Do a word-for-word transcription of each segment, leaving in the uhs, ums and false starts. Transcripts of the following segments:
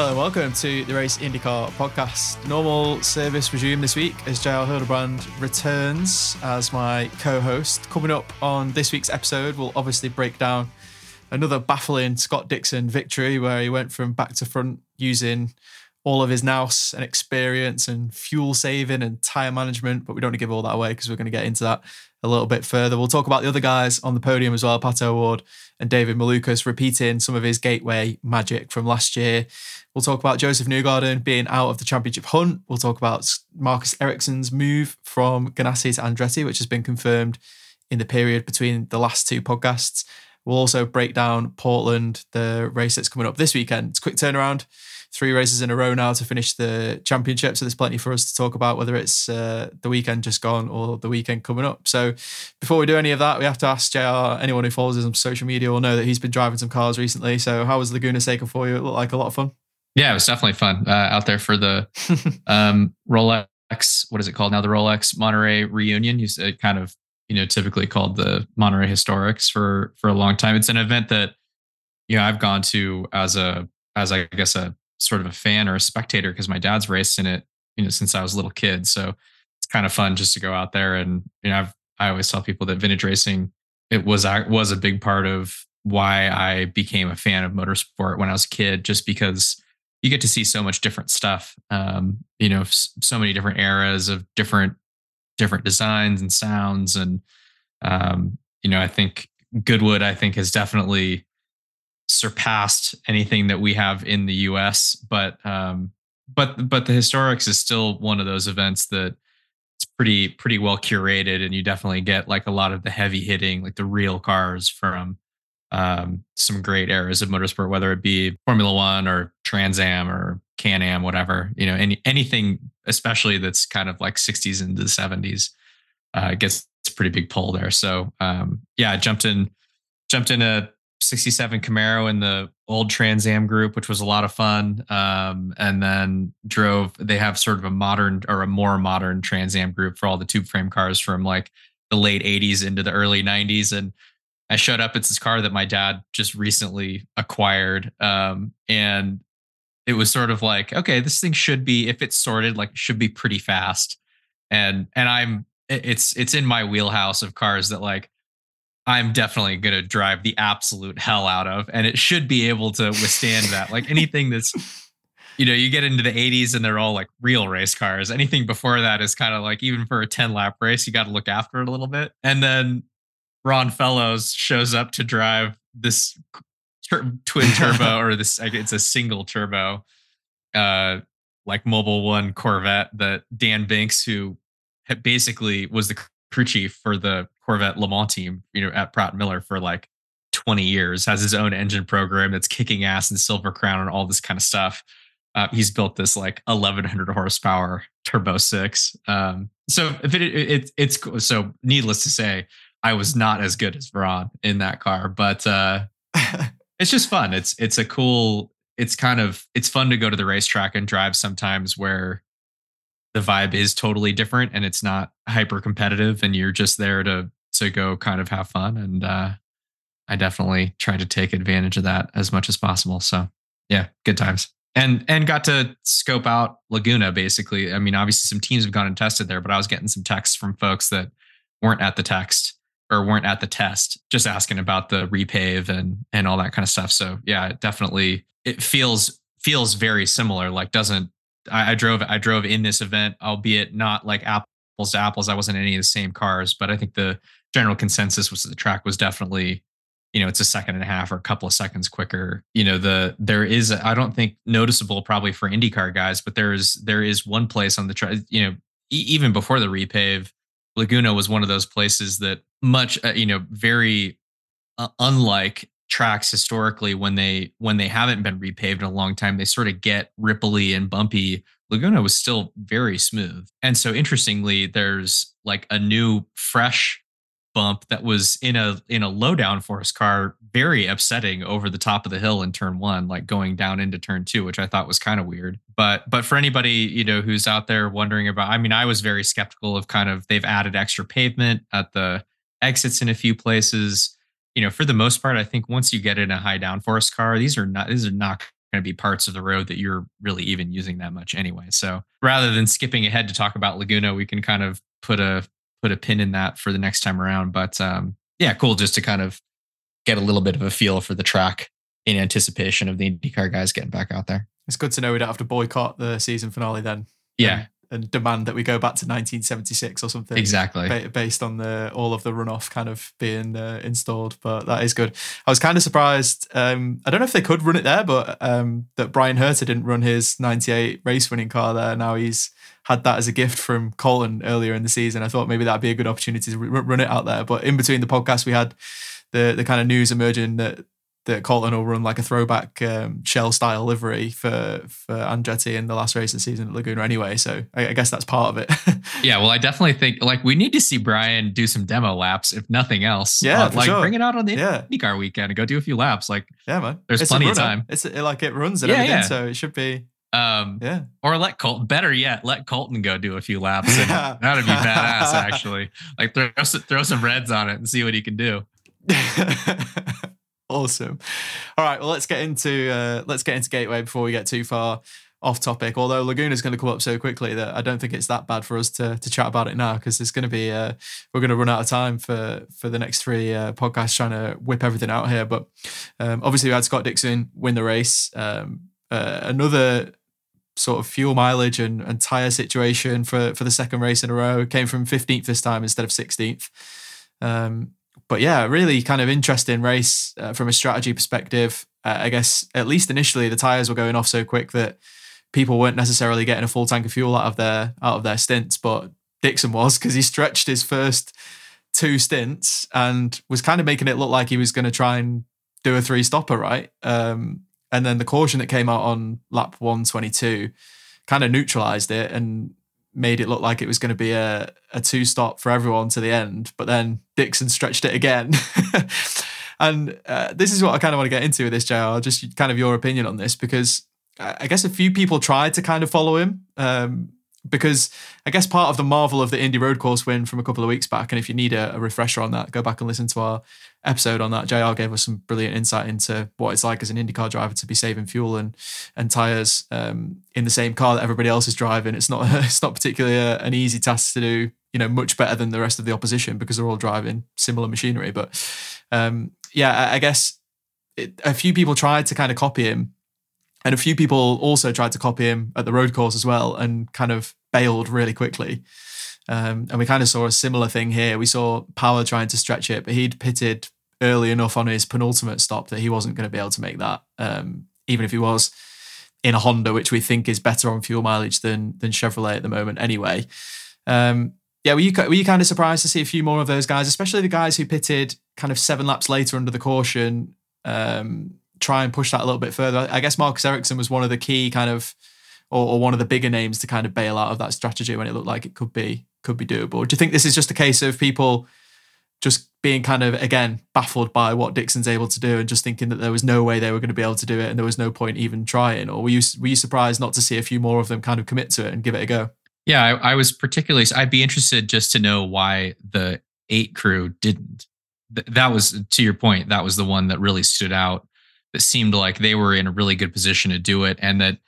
Hello and welcome to the Race IndyCar podcast. Normal service resume this week as J R. Hildebrand returns as my co-host. Coming up on this week's episode, we'll obviously break down another baffling Scott Dixon victory where he went from back to front using all of his nous and experience and fuel saving and tyre management, but we don't want to give all that away because we're going to get into that a little bit further. We'll talk about the other guys on the podium as well, Pato O'Ward and David Malukas repeating some of his Gateway magic from last year. We'll talk about Joseph Newgarden being out of the championship hunt. We'll talk about Marcus Ericsson's move from Ganassi to Andretti, which has been confirmed in the period between the last two podcasts. We'll also break down Portland, the race that's coming up this weekend. It's a quick turnaround. Three races in a row now to finish the championship. So there's plenty for us to talk about, whether it's uh, the weekend just gone or the weekend coming up. So before we do any of that, we have to ask J R. Anyone who follows us on social media will know that he's been driving some cars recently. So how was Laguna Seca for you? It looked like a lot of fun. Yeah, it was definitely fun uh, out there for the um, Rolex. What is it called now? The Rolex Monterey Reunion. You said kind of, you know, typically called the Monterey Historics for for a long time. It's an event that, you know, I've gone to as a as I guess a sort of a fan or a spectator because my dad's raced in it, you know, since I was a little kid. So it's kind of fun just to go out there. And, you know, I've, I always tell people that vintage racing, it was, was a big part of why I became a fan of motorsport when I was a kid, just because you get to see so much different stuff. Um, you know, so many different eras of different, different designs and sounds. And, um, you know, I think Goodwood, I think has definitely surpassed anything that we have in the U S, but um, but but the Historics is still one of those events that it's pretty pretty well curated, and you definitely get like a lot of the heavy hitting, like the real cars from um, some great eras of motorsport, whether it be Formula One or Trans Am or Can Am, whatever, you know, any anything especially that's kind of like sixties into the seventies uh, gets a pretty big pull there. So um, yeah, I jumped in jumped in a sixty-seven Camaro in the old Trans Am group, which was a lot of fun. Um, and then drove, they have sort of a modern or a more modern Trans Am group for all the tube frame cars from like the late eighties into the early nineties. And I showed up, it's this car that my dad just recently acquired. Um, and it was sort of like, okay, this thing should be, if it's sorted, like it should be pretty fast. And, and I'm, it's, it's in my wheelhouse of cars that like, I'm definitely going to drive the absolute hell out of, and it should be able to withstand that. Like anything that's, you know, you get into the eighties and they're all like real race cars. Anything before that is kind of like, even for a ten lap race, you got to look after it a little bit. And then Ron Fellows shows up to drive this tur- twin turbo or this, it's a single turbo, uh, like Mobile One Corvette that Dan Binks, who had basically was the crew chief for the Corvette Le Mans team, you know, at Pratt Miller for like twenty years, has his own engine program that's kicking ass and Silver Crown and all this kind of stuff. Uh, he's built this like eleven hundred horsepower turbo six. Um, so if it, it, it it's cool. So needless to say, I was not as good as Ron in that car, but uh, it's just fun. It's, it's a cool, it's kind of, it's fun to go to the racetrack and drive sometimes where the vibe is totally different and it's not hyper competitive and you're just there to, to go kind of have fun. And uh, I definitely try to take advantage of that as much as possible. So yeah, good times. And and got to scope out Laguna, basically. I mean, obviously some teams have gone and tested there, but I was getting some texts from folks that weren't at the text or weren't at the test, just asking about the repave and and all that kind of stuff. So yeah, it definitely, it feels feels very similar. Like doesn't, I, I drove I drove in this event, albeit not like apples to apples. I wasn't in any of the same cars, but I think the general consensus was that the track was definitely, you know, it's a second and a half or a couple of seconds quicker. You know, the, there is, I don't think noticeable probably for IndyCar guys, but there is, there is one place on the track, you know, e- even before the repave, Laguna was one of those places that much, uh, you know, very uh, unlike tracks historically when they, when they haven't been repaved in a long time, they sort of get ripply and bumpy. Laguna was still very smooth. And so interestingly, there's like a new fresh bump that was in a in a low downforce car, very upsetting over the top of the hill in turn one, like going down into turn two, which I thought was kind of weird. But but for anybody, you know, who's out there wondering about, I mean, I was very skeptical of kind of, they've added extra pavement at the exits in a few places. You know, for the most part, I think once you get in a high downforce car, these are not these are not going to be parts of the road that you're really even using that much anyway. So rather than skipping ahead to talk about Laguna, we can kind of put a put a pin in that for the next time around. But um, yeah, cool. Just to kind of get a little bit of a feel for the track in anticipation of the IndyCar guys getting back out there. It's good to know we don't have to boycott the season finale then. Yeah. And, and demand that we go back to nineteen seventy-six or something. Exactly. Ba- based on the, all of the runoff kind of being uh, installed, but that is good. I was kind of surprised. Um, I don't know if they could run it there, but um, that Brian Herter didn't run his ninety-eight race winning car there. Now he's had that as a gift from Colton earlier in the season. I thought maybe that'd be a good opportunity to r- run it out there. But in between the podcast, we had the the kind of news emerging that that Colton will run like a throwback um, shell style livery for for Andretti in the last race of the season at Laguna anyway. So I, I guess that's part of it. Yeah, well, I definitely think like we need to see Brian do some demo laps, if nothing else. Yeah, uh, like sure. Bring it out on the yeah. IndyCar weekend and go do a few laps. Like, yeah, man, there's it's plenty of time. It's it, like it runs and yeah, everything, yeah. So it should be. Um, yeah. Or let Colton, better yet, let Colton go do a few laps. And that would be badass, actually. Like throw, throw some reds on it and see what he can do. Awesome. All right. Well, let's get into uh, let's get into Gateway before we get too far off topic. Although Laguna's going to come up so quickly that I don't think it's that bad for us to to chat about it now, because there's going to be uh, we're going to run out of time for for the next three uh, podcasts trying to whip everything out here. But um, obviously we had Scott Dixon win the race. Um, uh, another. sort of fuel mileage and, and tyre situation for, for the second race in a row. It came from fifteenth this time instead of sixteenth. Um, but yeah, really kind of interesting race uh, from a strategy perspective. Uh, I guess at least initially the tyres were going off so quick that people weren't necessarily getting a full tank of fuel out of their, out of their stints, but Dixon was, because he stretched his first two stints and was kind of making it look like he was going to try and do a three stopper, right? Um, And then the caution that came out on lap one twenty-two kind of neutralized it and made it look like it was going to be a, a two stop for everyone to the end. But then Dixon stretched it again. and uh, this is what I kind of want to get into with this, J R, just kind of your opinion on this, because I guess a few people tried to kind of follow him um, because I guess part of the marvel of the Indy Road Course win from a couple of weeks back. And if you need a, a refresher on that, go back and listen to our episode on that. J R gave us some brilliant insight into what it's like as an IndyCar driver to be saving fuel and and tires um, in the same car that everybody else is driving. It's not it's not particularly a, an easy task to do, you know, much better than the rest of the opposition because they're all driving similar machinery. But um, yeah, I, I guess it, a few people tried to kind of copy him, and a few people also tried to copy him at the road course as well and kind of bailed really quickly. Um, and we kind of saw a similar thing here. We saw Power trying to stretch it, but he'd pitted early enough on his penultimate stop that he wasn't going to be able to make that, um, even if he was in a Honda, which we think is better on fuel mileage than than Chevrolet at the moment anyway. Um, yeah, were you, were you kind of surprised to see a few more of those guys, especially the guys who pitted kind of seven laps later under the caution, um, try and push that a little bit further? I guess Marcus Ericsson was one of the key kind of, or, or one of the bigger names to kind of bail out of that strategy when it looked like it could be could be doable. Do you think this is just a case of people just being kind of, again, baffled by what Dixon's able to do and just thinking that there was no way they were going to be able to do it and there was no point even trying? Or were you were you surprised not to see a few more of them kind of commit to it and give it a go? Yeah, I, I was particularly, I'd be interested just to know why the eight crew didn't. Th- that was, to your point, that was the one that really stood out, that seemed like they were in a really good position to do it. And that,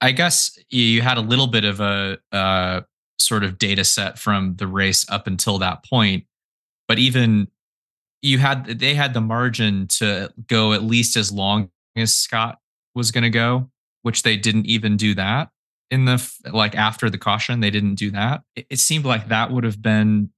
I guess, you had a little bit of a uh, sort of data set from the race up until that point. But even you had, they had the margin to go at least as long as Scott was going to go, which they didn't even do that in the, like after the caution, they didn't do that. It, it seemed like that would have been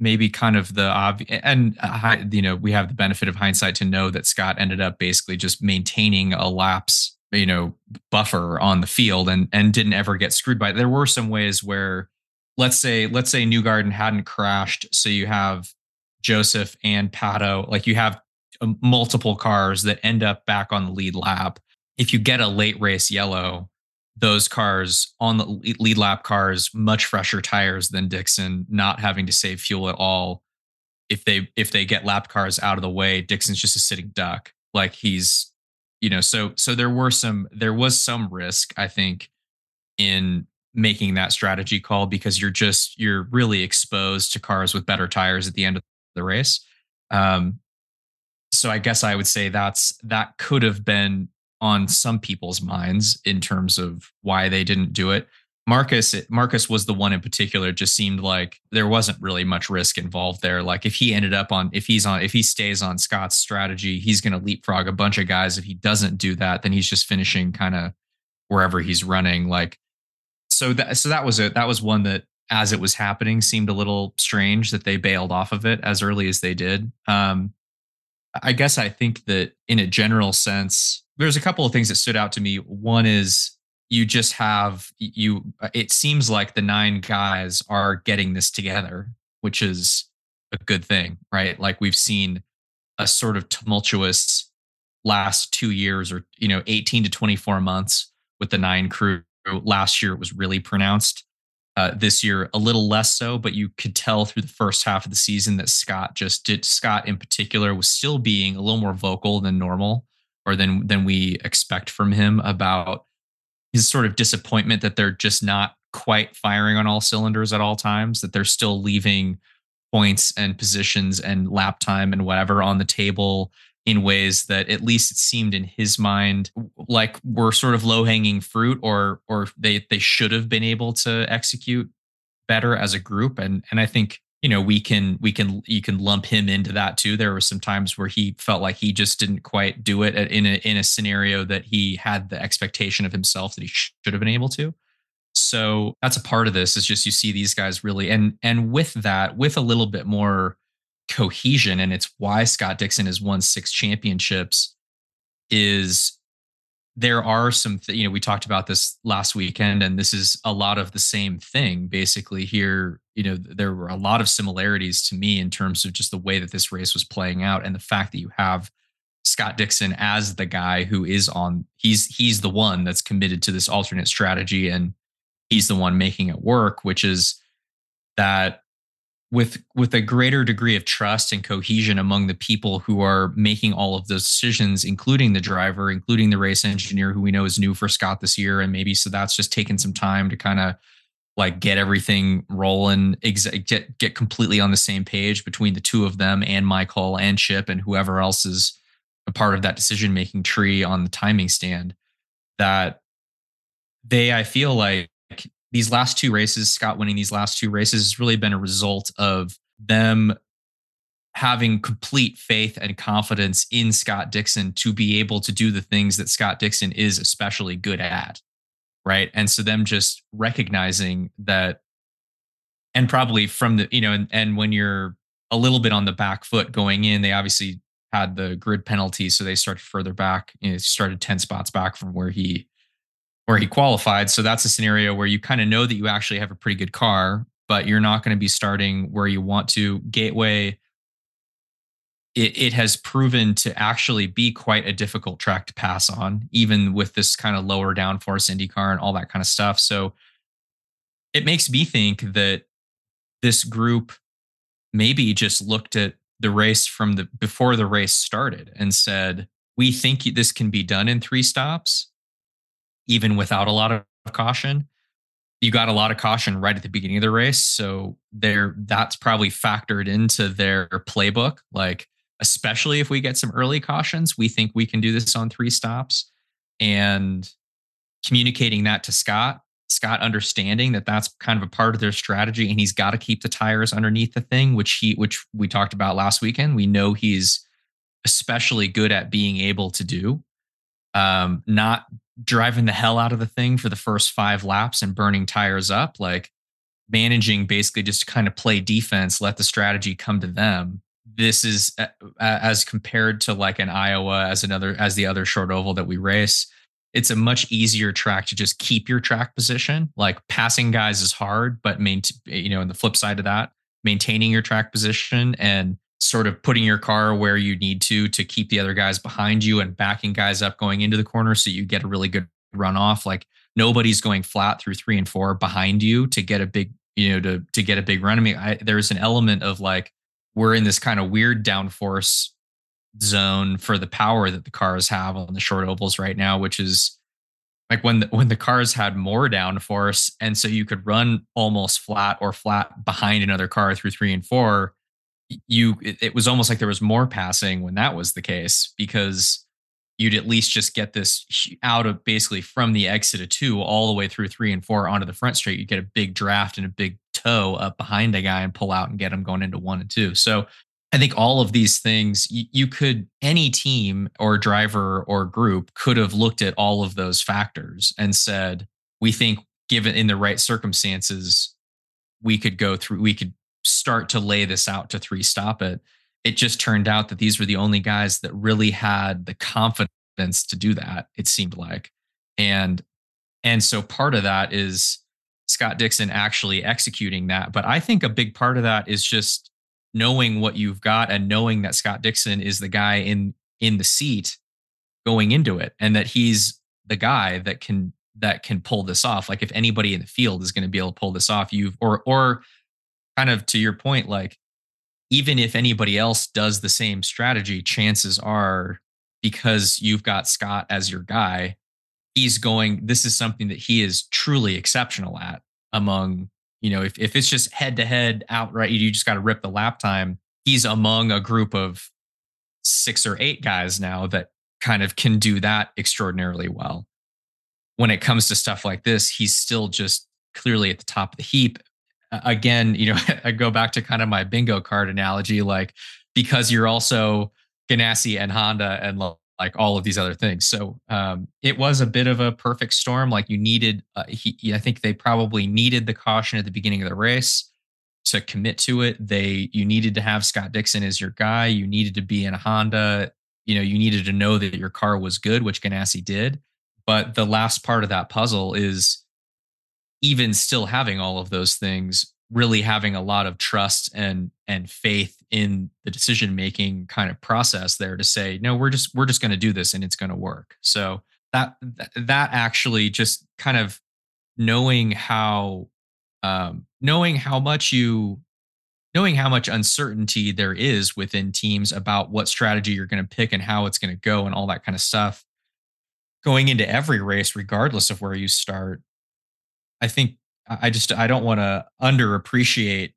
maybe kind of the obvious. And, uh, you know, we have the benefit of hindsight to know that Scott ended up basically just maintaining a lapse, you know, buffer on the field and, and didn't ever get screwed by it. There were some ways where let's say, let's say Newgarden hadn't crashed. So you have Joseph and Pato, like you have multiple cars that end up back on the lead lap. If you get a late race yellow, those cars on the lead lap cars, much fresher tires than Dixon, not having to save fuel at all. If they, if they get lap cars out of the way, Dixon's just a sitting duck. Like he's, you know, so, so there were some, there was some risk, I think, in making that strategy call, because you're just, you're really exposed to cars with better tires at the end of the race. Um, so I guess I would say that's, that could have been on some people's minds in terms of why they didn't do it. Marcus, Marcus was the one in particular, just seemed like there wasn't really much risk involved there. Like if he ended up on, if he's on, if he stays on Scott's strategy, he's going to leapfrog a bunch of guys. If he doesn't do that, then he's just finishing kind of wherever he's running. Like, so that, so that was a, that was one that, as it was happening, seemed a little strange that they bailed off of it as early as they did. Um, I guess I think that in a general sense, there's a couple of things that stood out to me. One is you just have you, it seems like the nine guys are getting this together, which is a good thing, right? Like we've seen a sort of tumultuous last two years or, you know, eighteen to twenty-four months with the nine crew. Last year, it was really pronounced. Uh, this year, a little less so, but you could tell through the first half of the season that Scott just did. Scott in particular was still being a little more vocal than normal, or than than we expect from him, about his sort of disappointment that they're just not quite firing on all cylinders at all times, that they're still leaving points and positions and lap time and whatever on the table in ways that, at least it seemed in his mind, like were sort of low-hanging fruit, or or they they should have been able to execute better as a group. And and I think, you know, we can we can you can lump him into that too. There were some times where he felt like he just didn't quite do it in a in a scenario that he had the expectation of himself that he should have been able to. So that's a part of this. It's just you see these guys really, and and with that, with a little bit more cohesion, and it's why Scott Dixon has won six championships, is there are some, th- you know, we talked about this last weekend, and this is a lot of the same thing basically here. You know, there were a lot of similarities to me in terms of just the way that this race was playing out, and the fact that you have Scott Dixon as the guy who is on, he's, he's the one that's committed to this alternate strategy, and he's the one making it work, which is that with with a greater degree of trust and cohesion among the people who are making all of those decisions, including the driver, including the race engineer, who we know is new for Scott this year. And maybe so that's just taken some time to kind of like get everything rolling, ex- get, get completely on the same page between the two of them and Michael and Chip and whoever else is a part of that decision-making tree on the timing stand, that they, I feel like, these last two races, Scott winning these last two races, has really been a result of them having complete faith and confidence in Scott Dixon to be able to do the things that Scott Dixon is especially good at, right? And so them just recognizing that, and probably from the, you know, and, and when you're a little bit on the back foot going in, they obviously had the grid penalty, so they started further back, you know, started ten spots back from where he Where he qualified. So that's a scenario where you kind of know that you actually have a pretty good car, but you're not going to be starting where you want to. Gateway, it, it has proven to actually be quite a difficult track to pass on, even with this kind of lower downforce IndyCar and all that kind of stuff. So it makes me think that this group maybe just looked at the race from the before the race started and said, we think this can be done in three stops, even without a lot of caution. You got a lot of caution right at the beginning of the race. So there, that's probably factored into their playbook. Like, especially if we get some early cautions, we think we can do this on three stops. And communicating that to Scott, Scott understanding that that's kind of a part of their strategy, and he's got to keep the tires underneath the thing, which he, which we talked about last weekend. We know he's especially good at being able to do, um, not driving the hell out of the thing for the first five laps and burning tires up, like managing basically just to kind of play defense, let the strategy come to them. This is uh, as compared to like an Iowa, as another, as the other short oval that we race, it's a much easier track to just keep your track position. Like, passing guys is hard, but main, you know, on the flip side of that, maintaining your track position and sort of putting your car where you need to, to keep the other guys behind you and backing guys up going into the corner. So you get a really good run off. Like, nobody's going flat through three and four behind you to get a big, you know, to, to get a big run. I mean, I, there's an element of like, we're in this kind of weird downforce zone for the power that the cars have on the short ovals right now, which is like when the, when the cars had more downforce. And so you could run almost flat or flat behind another car through three and four. You, it was almost like there was more passing when that was the case, because you'd at least just get this out of basically from the exit of two all the way through three and four onto the front straight. You get a big draft and a big toe up behind a guy and pull out and get him going into one and two. So I think all of these things, you, you could, any team or driver or group could have looked at all of those factors and said, we think given in the right circumstances, we could go through, we could start to lay this out to three stop it. It just turned out that these were the only guys that really had the confidence to do that, it seemed like. And, and so part of that is Scott Dixon actually executing that. But I think a big part of that is just knowing what you've got and knowing that Scott Dixon is the guy in, in the seat going into it, and that he's the guy that can, that can pull this off. Like, if anybody in the field is going to be able to pull this off, you've, or, or, kind of to your point, like, even if anybody else does the same strategy, chances are, because you've got Scott as your guy, he's going, this is something that he is truly exceptional at among, you know, if, if it's just head to head outright, you just got to rip the lap time. He's among a group of six or eight guys now that kind of can do that extraordinarily well. When it comes to stuff like this, he's still just clearly at the top of the heap. Again, you know, I go back to kind of my bingo card analogy, like, because you're also Ganassi and Honda and like all of these other things. So um, it was a bit of a perfect storm. Like, you needed, uh, he, I think they probably needed the caution at the beginning of the race to commit to it. They, you needed to have Scott Dixon as your guy. You needed to be in a Honda. You know, you needed to know that your car was good, which Ganassi did. But the last part of that puzzle is, even still having all of those things, really having a lot of trust and and faith in the decision-making kind of process there to say, no, we're just we're just going to do this and it's going to work. So that that actually just kind of knowing how um, knowing how much you knowing how much uncertainty there is within teams about what strategy you're going to pick and how it's going to go and all that kind of stuff going into every race, regardless of where you start. I think I just, I don't want to underappreciate,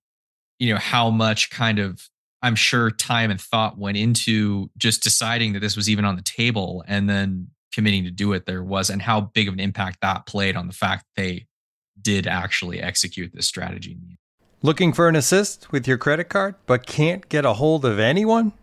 you know, how much kind of, I'm sure time and thought went into just deciding that this was even on the table and then committing to do it there was, and how big of an impact that played on the fact they did actually execute this strategy. Looking for an assist with your credit card, but can't get a hold of anyone?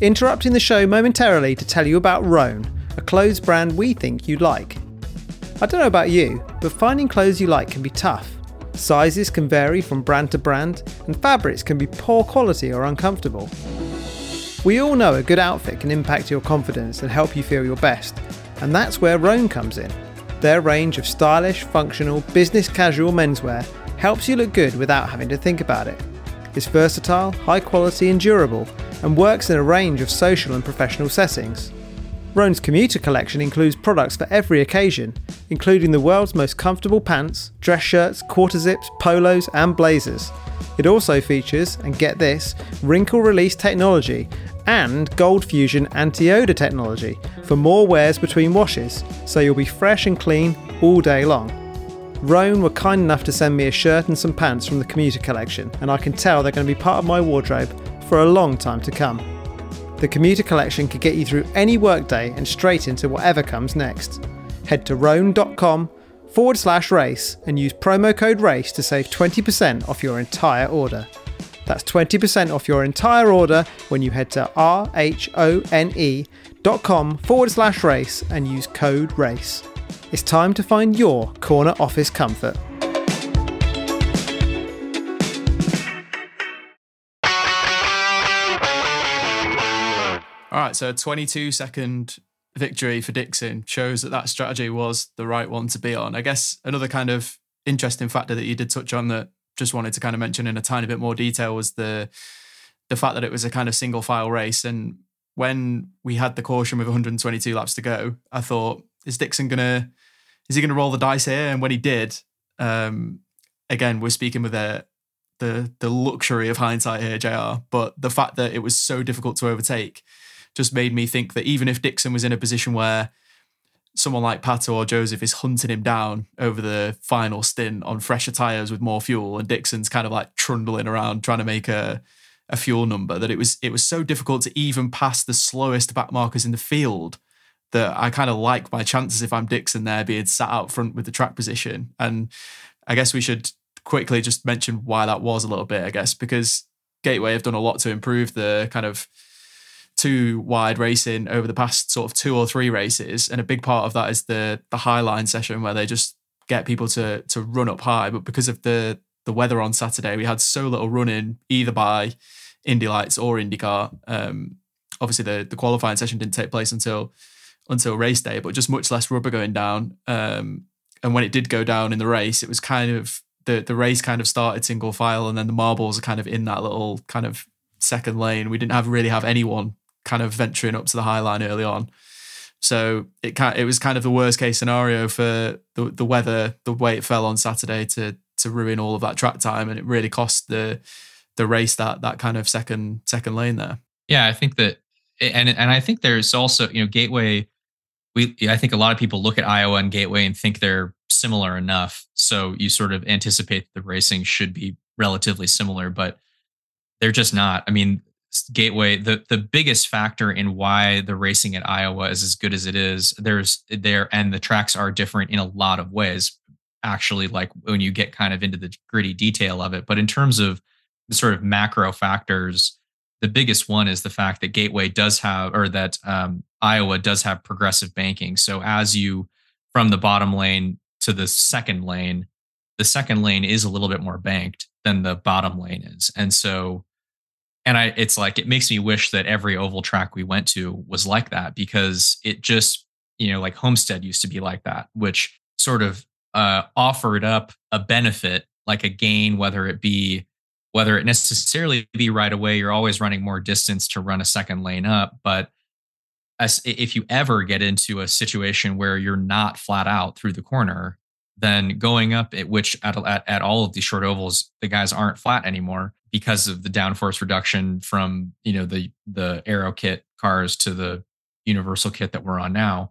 interrupting the show momentarily to tell you about Roan, a clothes brand we think you'd like. I don't know about you, but finding clothes you like can be tough. Sizes can vary from brand to brand, and fabrics can be poor quality or uncomfortable. We all know a good outfit can impact your confidence and help you feel your best, and that's where Roan comes in. Their range of stylish, functional, business casual menswear helps you look good without having to think about it. It's versatile, high quality and durable, and works in a range of social and professional settings. Roan's commuter collection includes products for every occasion, including the world's most comfortable pants, dress shirts, quarter zips, polos and blazers. It also features, and get this, wrinkle release technology and Gold Fusion anti-odor technology for more wears between washes, so you'll be fresh and clean all day long. Roan were kind enough to send me a shirt and some pants from the commuter collection, and I can tell they're going to be part of my wardrobe for a long time to come. The commuter collection can get you through any workday and straight into whatever comes next. Head to roan.com forward slash race and use promo code race to save twenty percent off your entire order. That's twenty percent off your entire order when you head to r h o n e dot com forward slash race and use code race. It's time to find your corner office comfort. All right, so a twenty-two second victory for Dixon shows that that strategy was the right one to be on. I guess another kind of interesting factor that you did touch on that just wanted to kind of mention in a tiny bit more detail was the the fact that it was a kind of single file race. And when we had the caution with one hundred twenty-two laps to go, I thought, is Dixon going to, is he going to roll the dice here? And when he did, um, again, we're speaking with a, the the luxury of hindsight here, J R, but the fact that it was so difficult to overtake just made me think that even if Dixon was in a position where someone like Pato or Joseph is hunting him down over the final stint on fresher tyres with more fuel, and Dixon's kind of like trundling around trying to make a, a fuel number, that it was it was so difficult to even pass the slowest back markers in the field that I kind of like my chances if I'm Dixon there being sat out front with the track position. And I guess we should quickly just mention why that was a little bit, I guess, because Gateway have done a lot to improve the kind of too wide racing over the past sort of two or three races, and a big part of that is the the high line session where they just get people to to run up high. But because of the the weather on Saturday, we had so little running either by Indy Lights or IndyCar. Um, obviously, the the qualifying session didn't take place until until race day, but just much less rubber going down. Um, and when it did go down in the race, it was kind of the the race kind of started single file, and then the marbles are kind of in that little kind of second lane. We didn't have really have anyone kind of venturing up to the high line early on. So it can, it was kind of the worst case scenario for the, the weather, the way it fell on Saturday to to ruin all of that track time, and it really cost the the race that that kind of second second lane there. Yeah, I think that, and and I think there's also, you know, Gateway, we I think a lot of people look at Iowa and Gateway and think they're similar enough. So you sort of anticipate the racing should be relatively similar, but they're just not. I mean, Gateway, the, the biggest factor in why the racing at Iowa is as good as it is, there's there and the tracks are different in a lot of ways, actually, like when you get kind of into the gritty detail of it. But in terms of the sort of macro factors, the biggest one is the fact that Gateway does have, or that um, Iowa does have progressive banking. So as you, from the bottom lane to the second lane, the second lane is a little bit more banked than the bottom lane is. And so And I, it's like, it makes me wish that every oval track we went to was like that, because it just, you know, like Homestead used to be like that, which sort of uh, offered up a benefit, like a gain, whether it be, whether it necessarily be right away, you're always running more distance to run a second lane up. But as, if you ever get into a situation where you're not flat out through the corner, then going up at which at, at, at all of these short ovals, the guys aren't flat anymore because of the downforce reduction from, you know, the the Arrow kit cars to the Universal kit that we're on now,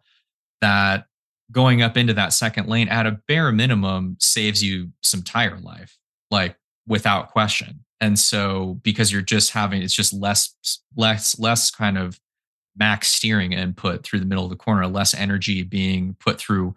that going up into that second lane at a bare minimum saves you some tire life, like without question. And so because you're just having, it's just less, less, less kind of max steering input through the middle of the corner, less energy being put through.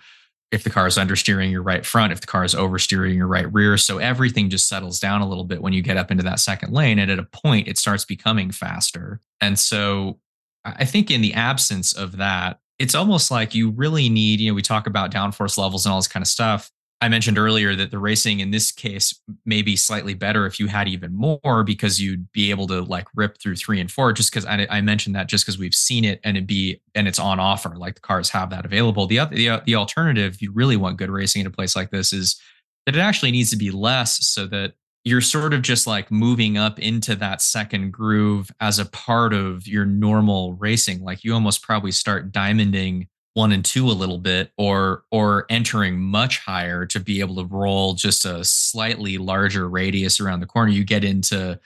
If the car is understeering your right front, if the car is oversteering your right rear. So everything just settles down a little bit when you get up into that second lane. And at a point, it starts becoming faster. And so I think in the absence of that, it's almost like you really need, you know, we talk about downforce levels and all this kind of stuff. I mentioned earlier that the racing in this case may be slightly better if you had even more, because you'd be able to like rip through three and four, just because I, I mentioned that just because we've seen it and it'd be, and it's on offer. Like the cars have that available. The other, the, the alternative, if you really want good racing in a place like this, is that it actually needs to be less, so that you're sort of just like moving up into that second groove as a part of your normal racing. Like you almost probably start diamonding one and two a little bit, or or entering much higher to be able to roll just a slightly larger radius around the corner. You get into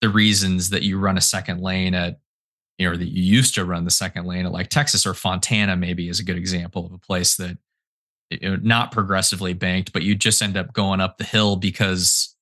the reasons that you run a second lane at, you know, or that you used to run the second lane at, like Texas or Fontana maybe is a good example of a place that, you know, not progressively banked, but you just end up going up the hill because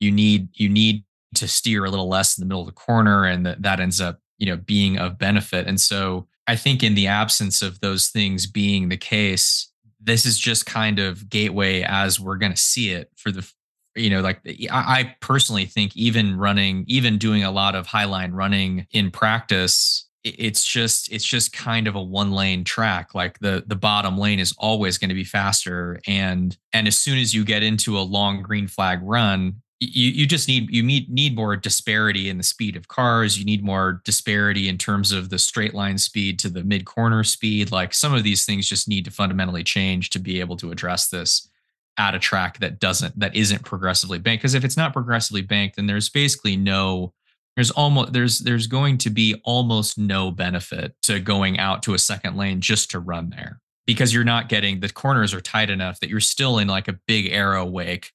you need you need to steer a little less in the middle of the corner, and that that ends up, you know, being of benefit. And so I think in the absence of those things being the case, this is just kind of Gateway as we're going to see it for the, you know, like I personally think even running, even doing a lot of highline running in practice, it's just, it's just kind of a one lane track. Like the, the bottom lane is always going to be faster. And, and as soon as you get into a long green flag run, You you just need you need need more disparity in the speed of cars. You need more disparity in terms of the straight line speed to the mid corner speed. Like some of these things just need to fundamentally change to be able to address this at a track that doesn't that isn't progressively banked. Because if it's not progressively banked, then there's basically no there's almost there's there's going to be almost no benefit to going out to a second lane just to run there, because you're not getting the corners are tight enough that you're still in like a big arrow wake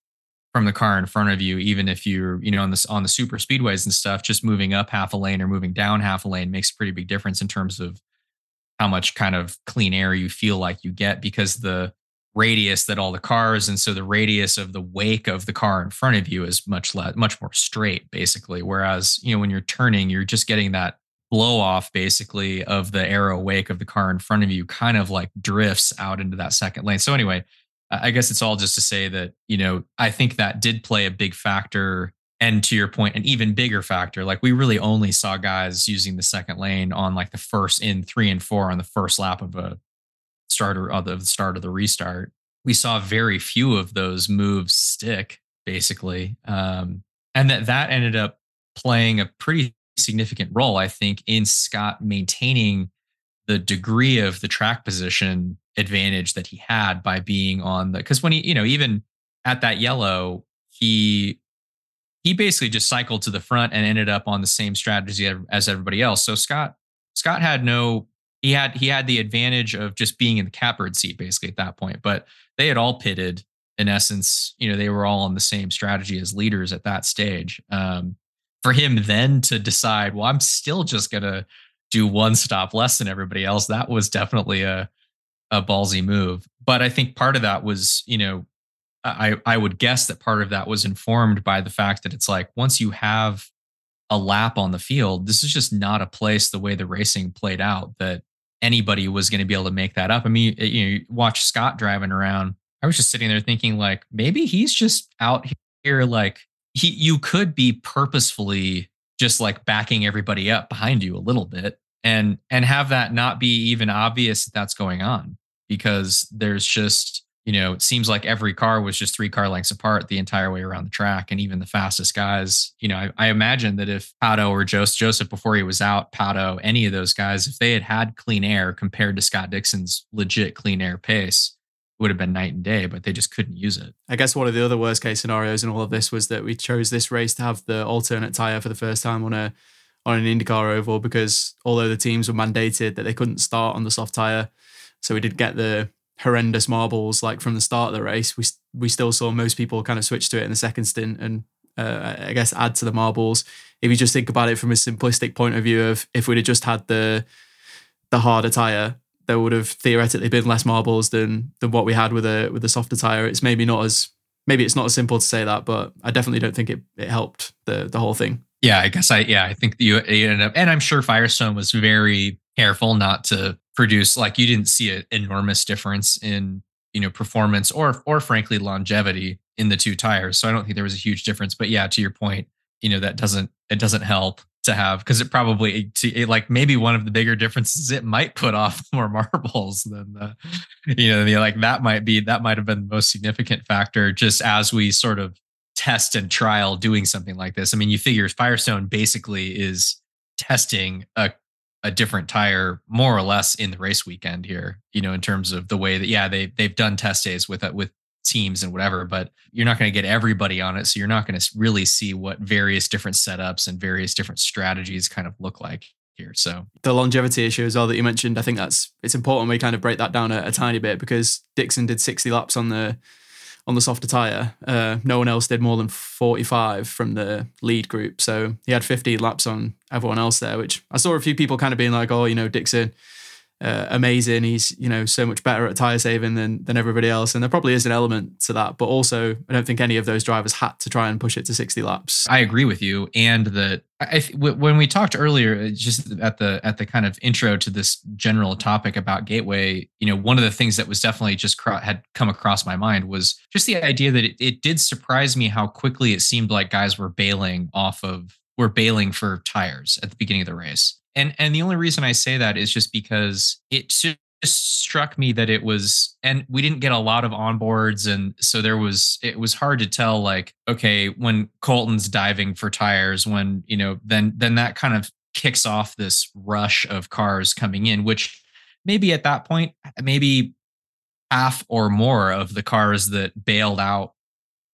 from the car in front of you, even if you're, you know, on this, on the super speedways and stuff. Just moving up half a lane or moving down half a lane makes a pretty big difference in terms of how much kind of clean air you feel like you get, because the radius that all the cars, and so the radius of the wake of the car in front of you is much less, much more straight basically. Whereas, you know, when you're turning, you're just getting that blow off basically of the arrow wake of the car in front of you, kind of like drifts out into that second lane. So anyway, I guess it's all just to say that, you know, I think that did play a big factor, and to your point, an even bigger factor. Like we really only saw guys using the second lane on like the first in three and four on the first lap of a starter of the start of the restart. We saw very few of those moves stick basically. Um, and that, that ended up playing a pretty significant role, I think, in Scott maintaining the degree of the track position advantage that he had by being on the, because when he, you know, even at that yellow, he he basically just cycled to the front and ended up on the same strategy as everybody else. So Scott Scott had no he had he had the advantage of just being in the catbird seat basically at that point. But they had all pitted in essence. You know, they were all on the same strategy as leaders at that stage. Um, for him then to decide, well, I'm still just gonna do one stop less than everybody else. That was definitely a a ballsy move. But I think part of that was, you know, I, I would guess that part of that was informed by the fact that it's like, once you have a lap on the field, this is just not a place the way the racing played out that anybody was going to be able to make that up. I mean, you know, you watch Scott driving around. I was just sitting there thinking like, maybe he's just out here. Like he, you could be purposefully just like backing everybody up behind you a little bit, and, and have that not be even obvious that that's going on, because there's just, you know, it seems like every car was just three car lengths apart the entire way around the track. And even the fastest guys, you know, I, I imagine that if Pato or Joseph, Joseph, before he was out, Pato, any of those guys, if they had had clean air compared to Scott Dixon's legit clean air pace, would have been night and day, but they just couldn't use it. I guess one of the other worst case scenarios in all of this was that we chose this race to have the alternate tire for the first time on a on an IndyCar oval, because although the teams were mandated that they couldn't start on the soft tyre, so we did get the horrendous marbles like from the start of the race, we we still saw most people kind of switch to it in the second stint and uh, I guess add to the marbles. If you just think about it from a simplistic point of view of if we'd have just had the the harder tyre, there would have theoretically been less marbles than than what we had with a with a softer tyre. It's maybe not as maybe it's not as simple to say that, but I definitely don't think it, it helped the the whole thing. Yeah, I guess I, yeah, I think you, you ended up, and I'm sure Firestone was very careful not to produce, like you didn't see an enormous difference in, you know, performance or, or frankly, longevity in the two tires. So I don't think there was a huge difference, but yeah, to your point, you know, that doesn't, it doesn't help to have, because it probably it, it, like maybe one of the bigger differences, it might put off more marbles than the, you know, the, like that might be that might have been the most significant factor. Just as we sort of test and trial doing something like this, I mean, you figure Firestone basically is testing a a different tire more or less in the race weekend here, you know, in terms of the way that, yeah, they, they've done test days with it, with teams and whatever, but you're not going to get everybody on it. So you're not going to really see what various different setups and various different strategies kind of look like here. So the longevity issue as well that you mentioned, I think that's, it's important we kind of break that down a, a tiny bit, because Dixon did sixty laps on the, on the softer tire. Uh, no one else did more than forty-five from the lead group. So he had fifty laps on everyone else there, which I saw a few people kind of being like, oh, you know, Dixon, Uh, amazing. He's, you know, so much better at tyre saving than than everybody else. And there probably is an element to that. But also, I don't think any of those drivers had to try and push it to sixty laps. I agree with you. And that I, when we talked earlier, just at the at the kind of intro to this general topic about Gateway, you know, one of the things that was definitely just cro- had come across my mind was just the idea that it, it did surprise me how quickly it seemed like guys were bailing off of, were bailing for tyres at the beginning of the race. And and the only reason I say that is just because it just struck me that it was, and we didn't get a lot of onboards. And so there was, it was hard to tell, like, okay, when Colton's diving for tires, when, you know, then, then that kind of kicks off this rush of cars coming in, which maybe at that point, maybe half or more of the cars that bailed out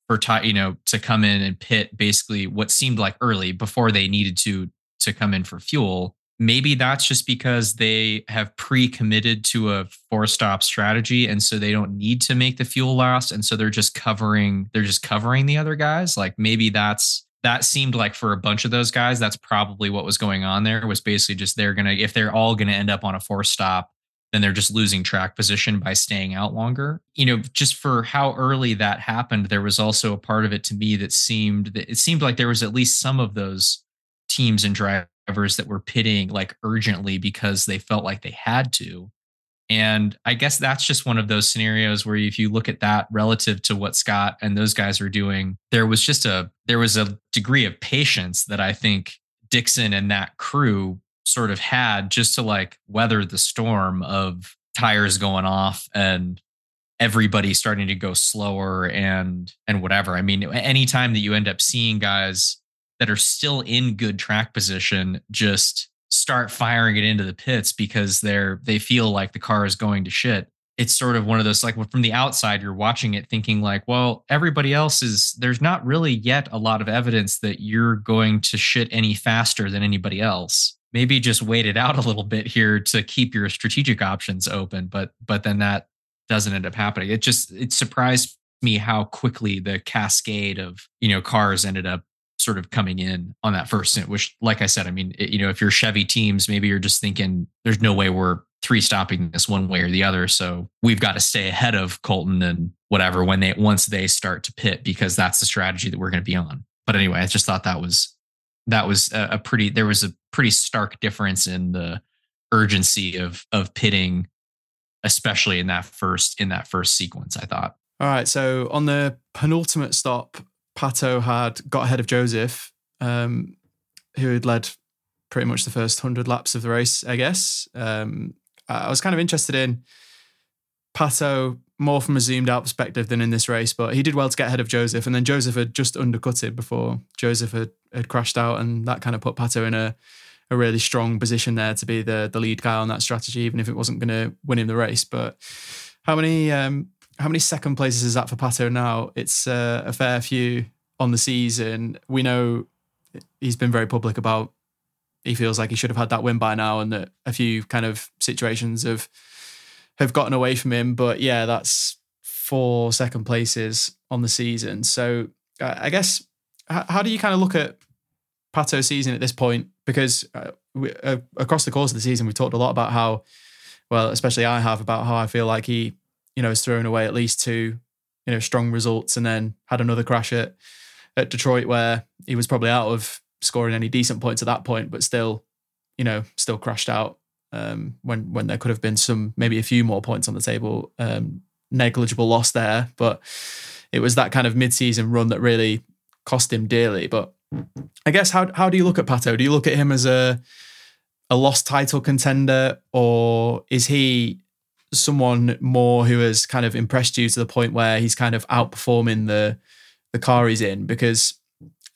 for, t- you know, to come in and pit basically what seemed like early before they needed to, to come in for fuel. Maybe that's just because they have pre-committed to a four-stop strategy, and so they don't need to make the fuel last, and so they're just covering. They're just covering the other guys. Like maybe that's that seemed like for a bunch of those guys, that's probably what was going on there. Was basically just they're gonna if they're all gonna end up on a four-stop, then they're just losing track position by staying out longer. You know, just for how early that happened, there was also a part of it to me that seemed that it seemed like there was at least some of those teams and drivers that were pitting like urgently because they felt like they had to. And I guess that's just one of those scenarios where if you look at that relative to what Scott and those guys were doing, there was just a, there was a degree of patience that I think Dixon and that crew sort of had just to like weather the storm of tires going off and everybody starting to go slower and, and whatever. I mean, anytime that you end up seeing guys that are still in good track position, just start firing it into the pits because they're, they feel like the car is going to shit. It's sort of one of those, like from the outside, you're watching it thinking like, well, everybody else is, there's not really yet a lot of evidence that you're going to shit any faster than anybody else. Maybe just wait it out a little bit here to keep your strategic options open. But, but then that doesn't end up happening. It just, it surprised me how quickly the cascade of, you know, cars ended up sort of coming in on that first stint, which, like I said, I mean, it, you know, if you're Chevy teams, maybe you're just thinking there's no way we're three stopping this one way or the other. So we've got to stay ahead of Colton and whatever when they once they start to pit because that's the strategy that we're going to be on. But anyway, I just thought that was that was a, a pretty there was a pretty stark difference in the urgency of of pitting, especially in that first in that first sequence, I thought. All right, so on the penultimate stop, Pato had got ahead of Joseph, um, who had led pretty much the first one hundred laps of the race, I guess. Um, I was kind of interested in Pato more from a zoomed out perspective than in this race, but he did well to get ahead of Joseph. And then Joseph had just undercut it before Joseph had, had crashed out. And that kind of put Pato in a, a really strong position there to be the, the lead guy on that strategy, even if it wasn't going to win him the race. But how many... Um, How many second places is that for Pato now? It's uh, a fair few on the season. We know he's been very public about he feels like he should have had that win by now and that a few kind of situations have have gotten away from him. But yeah, that's four second places on the season. So I guess, how do you kind of look at Pato's season at this point? Because uh, we, uh, across the course of the season, we've talked a lot about how, well, especially I have, about how I feel like he... you know, has thrown away at least two, you know, strong results and then had another crash at, at Detroit where he was probably out of scoring any decent points at that point, but still, you know, still crashed out um, when, when there could have been some, maybe a few more points on the table, um, negligible loss there, but it was that kind of mid-season run that really cost him dearly. But I guess, how how do you look at Pato? Do you look at him as a a lost title contender, or is he someone more who has kind of impressed you to the point where he's kind of outperforming the the car he's in? Because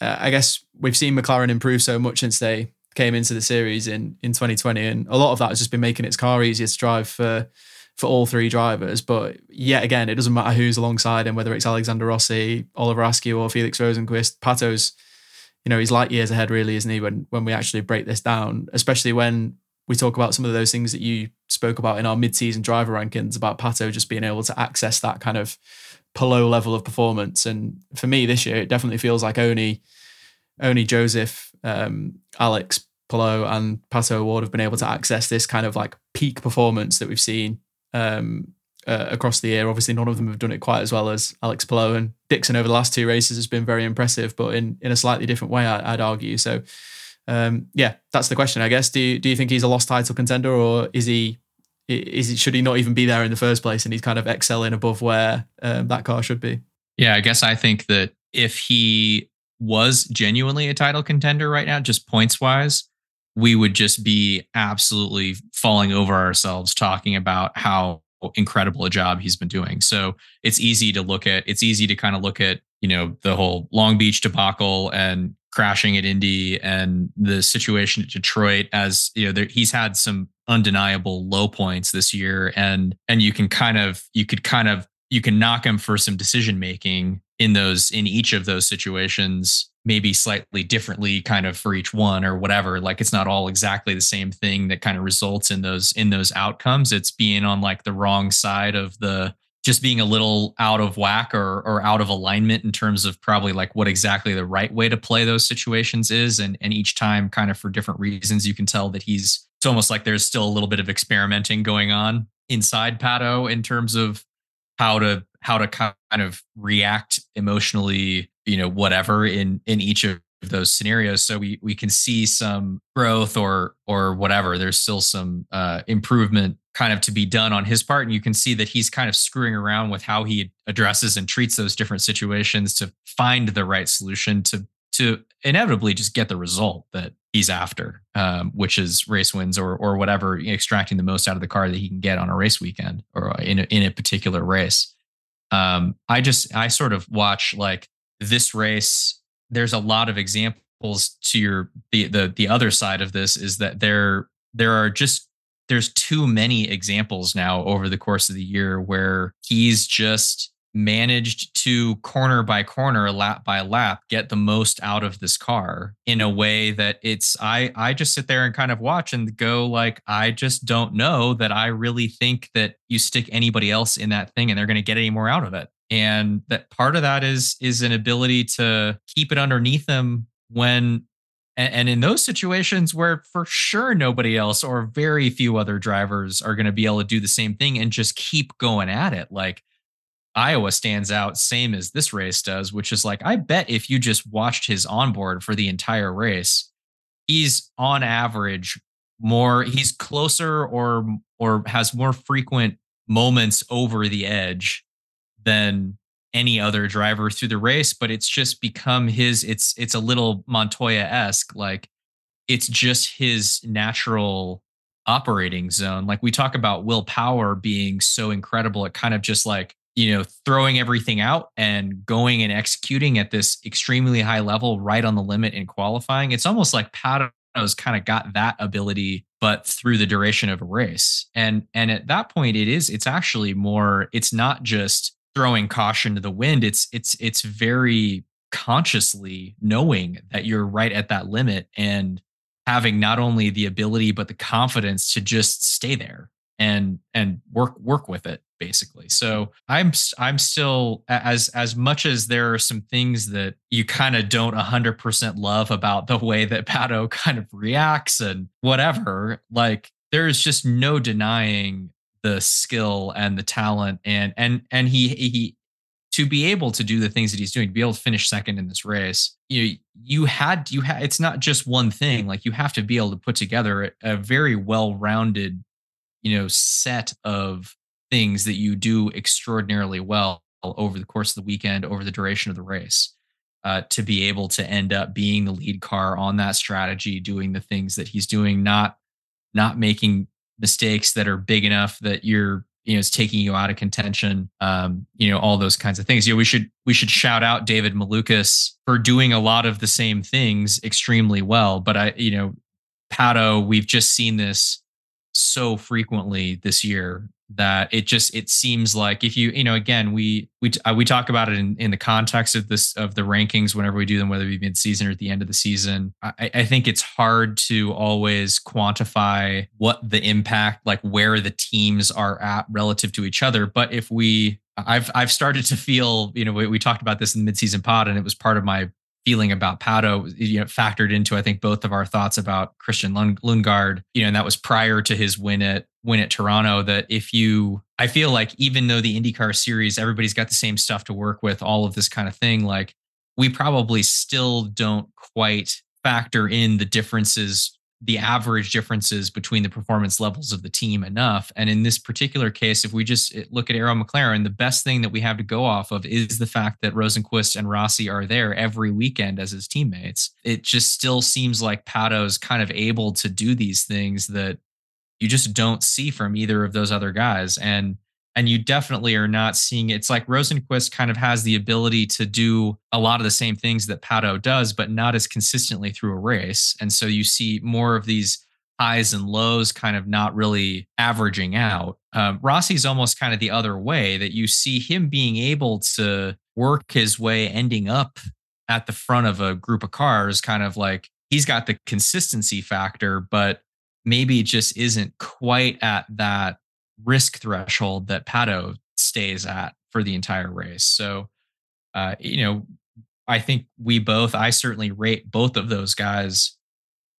uh, I guess we've seen McLaren improve so much since they came into the series in in twenty twenty, and a lot of that has just been making its car easier to drive for for all three drivers. But yet again, it doesn't matter who's alongside him, whether it's Alexander Rossi, Oliver Askew, or Felix Rosenqvist. Pato's, you know, he's light years ahead, really, isn't he, when when we actually break this down, especially when we talk about some of those things that you spoke about in our mid-season driver rankings about Pato just being able to access that kind of Palou level of performance. And for me this year, it definitely feels like only only Joseph, um, Alex Palou and Pato O'Ward have been able to access this kind of like peak performance that we've seen um, uh, across the year. Obviously, none of them have done it quite as well as Alex Palou, and Dixon over the last two races has been very impressive, but in, in a slightly different way, I, I'd argue. So Um, yeah, that's the question, I guess. Do you, do you think he's a lost title contender, or is he, is it, should he not even be there in the first place, and he's kind of excelling above where um, that car should be? Yeah, I guess I think that if he was genuinely a title contender right now, just points wise, we would just be absolutely falling over ourselves talking about how incredible a job he's been doing. So it's easy to look at, it's easy to kind of look at, you know, the whole Long Beach debacle and crashing at Indy and the situation at Detroit as, you know, there, he's had some undeniable low points this year, and, and you can kind of, you could kind of, you can knock him for some decision-making in those, in each of those situations, maybe slightly differently kind of for each one or whatever. Like, it's not all exactly the same thing that kind of results in those, in those outcomes. It's being on like the wrong side of the, just being a little out of whack or or out of alignment in terms of probably like what exactly the right way to play those situations is. And, and each time kind of for different reasons, you can tell that he's, it's almost like there's still a little bit of experimenting going on inside Pato in terms of how to, how to kind of react emotionally, you know, whatever in, in each of those scenarios. So we, we can see some growth or, or whatever. There's still some uh, improvement kind of to be done on his part. And you can see that he's kind of screwing around with how he addresses and treats those different situations to find the right solution to, to inevitably just get the result that he's after, um, which is race wins or, or whatever, you know, extracting the most out of the car that he can get on a race weekend or in a, in a particular race. Um, I just, I sort of watch like this race. There's a lot of examples to your, the, the, the other side of this is that there, there are just, there's too many examples now over the course of the year where he's just managed to corner by corner, lap by lap, get the most out of this car in a way that it's, I, I just sit there and kind of watch and go like, I just don't know that I really think that you stick anybody else in that thing and they're going to get any more out of it. And that part of that is, is an ability to keep it underneath them when, and, and in those situations where for sure nobody else or very few other drivers are going to be able to do the same thing and just keep going at it. Like Iowa stands out, same as this race does, which is like, I bet if you just watched his onboard for the entire race, he's on average more, he's closer or, or has more frequent moments over the edge than any other driver through the race, but it's just become his, it's, it's a little Montoya-esque, like it's just his natural operating zone. Like we talk about Will Power being so incredible at kind of just like, you know, throwing everything out and going and executing at this extremely high level, right on the limit in qualifying. It's almost like Pato's kind of got that ability, but through the duration of a race. And, and at that point it is, it's actually more, it's not just throwing caution to the wind. It's, it's, it's very consciously knowing that you're right at that limit and having not only the ability, but the confidence to just stay there and, and work, work with it basically. So I'm, I'm still, as, as much as there are some things that you kind of don't a hundred percent love about the way that Pato kind of reacts and whatever, like there is just no denying the skill and the talent and, and, and he, he, to be able to do the things that he's doing, to be able to finish second in this race, you, you had, you had, it's not just one thing. Like you have to be able to put together a very well-rounded, you know, set of things that you do extraordinarily well over the course of the weekend, over the duration of the race. uh, to be able to end up being the lead car on that strategy, doing the things that he's doing, not not making mistakes that are big enough that you're, you know, it's taking you out of contention. Um, you know, all those kinds of things. You know, we should we should shout out David Malukas for doing a lot of the same things extremely well. But I, you know, Pato, we've just seen this so frequently this year that it just, it seems like if you, you know, again, we, we, uh, we talk about it in, in the context of this, of the rankings, whenever we do them, whether it be mid-season or at the end of the season, I, I think it's hard to always quantify what the impact, like where the teams are at relative to each other. But if we, I've, I've started to feel, you know, we, we talked about this in the mid-season pod, and it was part of my feeling about Pato, you know, factored into, I think, both of our thoughts about Christian Lundgaard, you know, and that was prior to his win at win at Toronto, that if you, I feel like even though the IndyCar series, everybody's got the same stuff to work with, all of this kind of thing, like we probably still don't quite factor in the differences, the average differences between the performance levels of the team enough. And in this particular case, if we just look at Arrow McLaren, the best thing that we have to go off of is the fact that Rosenqvist and Rossi are there every weekend as his teammates. It just still seems like Pato's kind of able to do these things that you just don't see from either of those other guys. And and you definitely are not seeing, it's like Rosenqvist kind of has the ability to do a lot of the same things that Pato does, but not as consistently through a race. And so you see more of these highs and lows kind of not really averaging out. Um, Rossi's almost kind of the other way, that you see him being able to work his way, ending up at the front of a group of cars, kind of like he's got the consistency factor, but maybe just isn't quite at that risk threshold that Pato stays at for the entire race. So, uh, you know, I think we both, I certainly rate both of those guys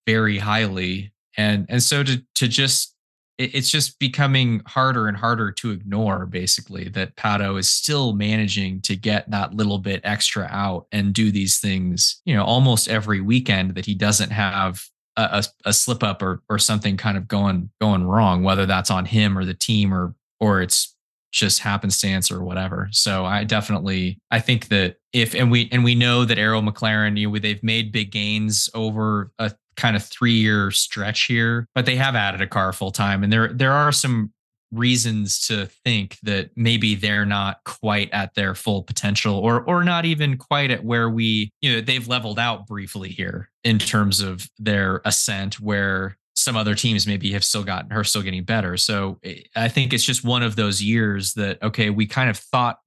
very highly. And, and so to, to just, it, it's just becoming harder and harder to ignore, basically, that Pato is still managing to get that little bit extra out and do these things, you know, almost every weekend, that he doesn't have A, a slip up or or something kind of going going wrong, whether that's on him or the team or or it's just happenstance or whatever. So I definitely I think that if and we and we know that Arrow McLaren, you know, they've made big gains over a kind of three year stretch here, but they have added a car full time, and there there are some reasons to think that maybe they're not quite at their full potential, or or not even quite at where we, you know, they've leveled out briefly here in terms of their ascent, where some other teams maybe have still gotten, are still getting better. So I think it's just one of those years that, okay, we kind of thought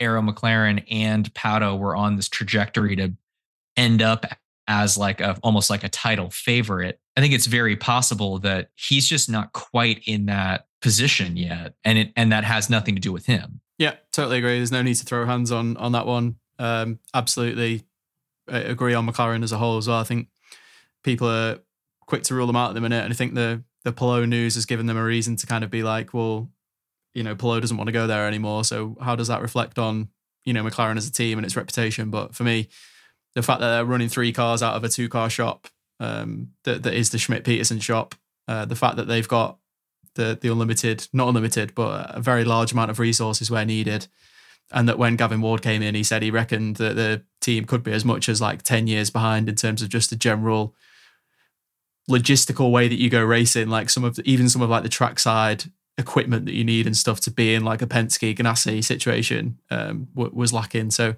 Arrow McLaren and Pato were on this trajectory to end up as like a, almost like a title favorite. I think it's very possible that he's just not quite in that position yet, and it and that has nothing to do with him. Yeah, totally agree. There's no need to throw hands on on that one. Um, absolutely agree on McLaren as a whole as well. I think people are quick to rule them out at the minute, and I think the the Palou news has given them a reason to kind of be like, well, you know, Palou doesn't want to go there anymore. So how does that reflect on, you know, McLaren as a team and its reputation? But for me, the fact that they're running three cars out of a two car shop, um, that that is the Schmidt-Peterson shop, uh, the fact that they've got The, the unlimited, not unlimited, but a very large amount of resources where needed. And that when Gavin Ward came in, he said he reckoned that the team could be as much as like ten years behind in terms of just the general logistical way that you go racing, like some of the, even some of like the trackside equipment that you need and stuff to be in like a Penske Ganassi situation um, w- was lacking. So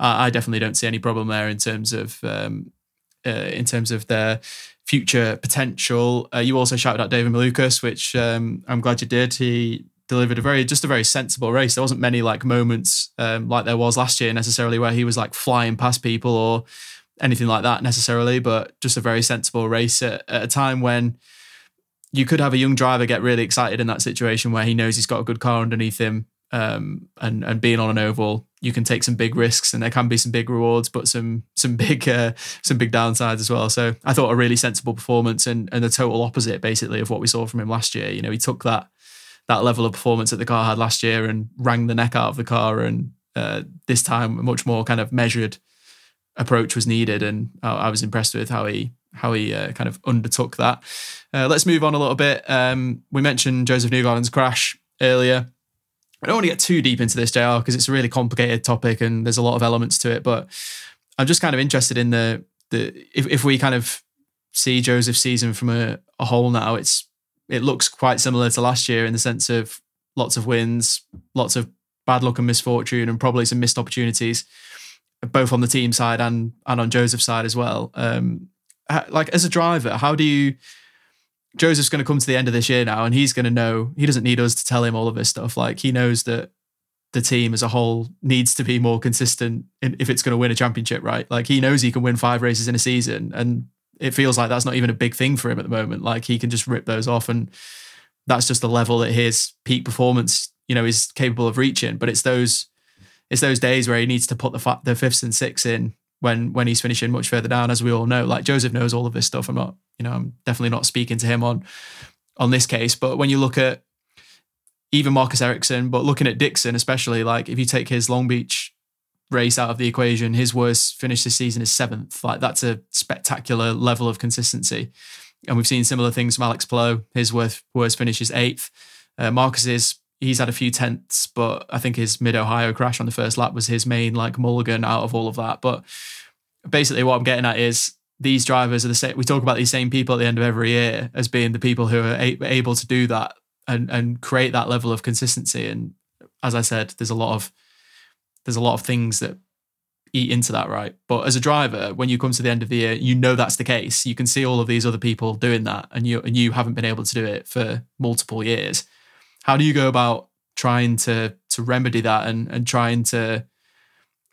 I, I definitely don't see any problem there in terms of um, uh, in terms of their future potential. Uh, you also shouted out David Malukas, which um, I'm glad you did. He delivered a very, just a very sensible race. There wasn't many like moments um, like there was last year necessarily where he was like flying past people or anything like that necessarily, but just a very sensible race at, at a time when you could have a young driver get really excited in that situation where he knows he's got a good car underneath him, um, and, and being on an oval, you can take some big risks and there can be some big rewards, but some some big uh, some big downsides as well. So I thought a really sensible performance and and the total opposite basically of what we saw from him last year. You know, he took that that level of performance that the car had last year and wrung the neck out of the car. And uh, this time, a much more kind of measured approach was needed. And I, I was impressed with how he how he uh, kind of undertook that. Uh, let's move on a little bit. Um, we mentioned Joseph Newgarden's crash earlier. I don't want to get too deep into this, J R, because it's a really complicated topic and there's a lot of elements to it. But I'm just kind of interested in the the if, if we kind of see Joseph's season from a, a whole now, it's it looks quite similar to last year in the sense of lots of wins, lots of bad luck and misfortune, and probably some missed opportunities, both on the team side and and on Joseph's side as well. Um, like as a driver, how do you? Joseph's going to come to the end of this year now, and he's going to know he doesn't need us to tell him all of this stuff. Like he knows that the team as a whole needs to be more consistent in, if it's going to win a championship, right? Like he knows he can win five races in a season, and it feels like that's not even a big thing for him at the moment. Like he can just rip those off, and that's just the level that his peak performance, you know, is capable of reaching. But it's those, it's those days where he needs to put the fa- the fifths and sixths in when when he's finishing much further down, as we all know. Like Joseph knows all of this stuff. I'm not, you know, I'm definitely not speaking to him on on this case. But when you look at even Marcus Ericsson, but looking at Dixon especially, like if you take his Long Beach race out of the equation, his worst finish this season is seventh. Like that's a spectacular level of consistency. And we've seen similar things from Alex Palou. His worst, worst finish is eighth. Uh, Marcus's, he's had a few tenths, but I think his mid-Ohio crash on the first lap was his main like mulligan out of all of that. But basically what I'm getting at is these drivers are the same. We talk about these same people at the end of every year as being the people who are a- able to do that and, and create that level of consistency. And as I said, there's a lot of, there's a lot of things that eat into that, right? But as a driver, when you come to the end of the year, you know that's the case. You can see all of these other people doing that, and you and you haven't been able to do it for multiple years. How do you go about trying to to remedy that and and trying to,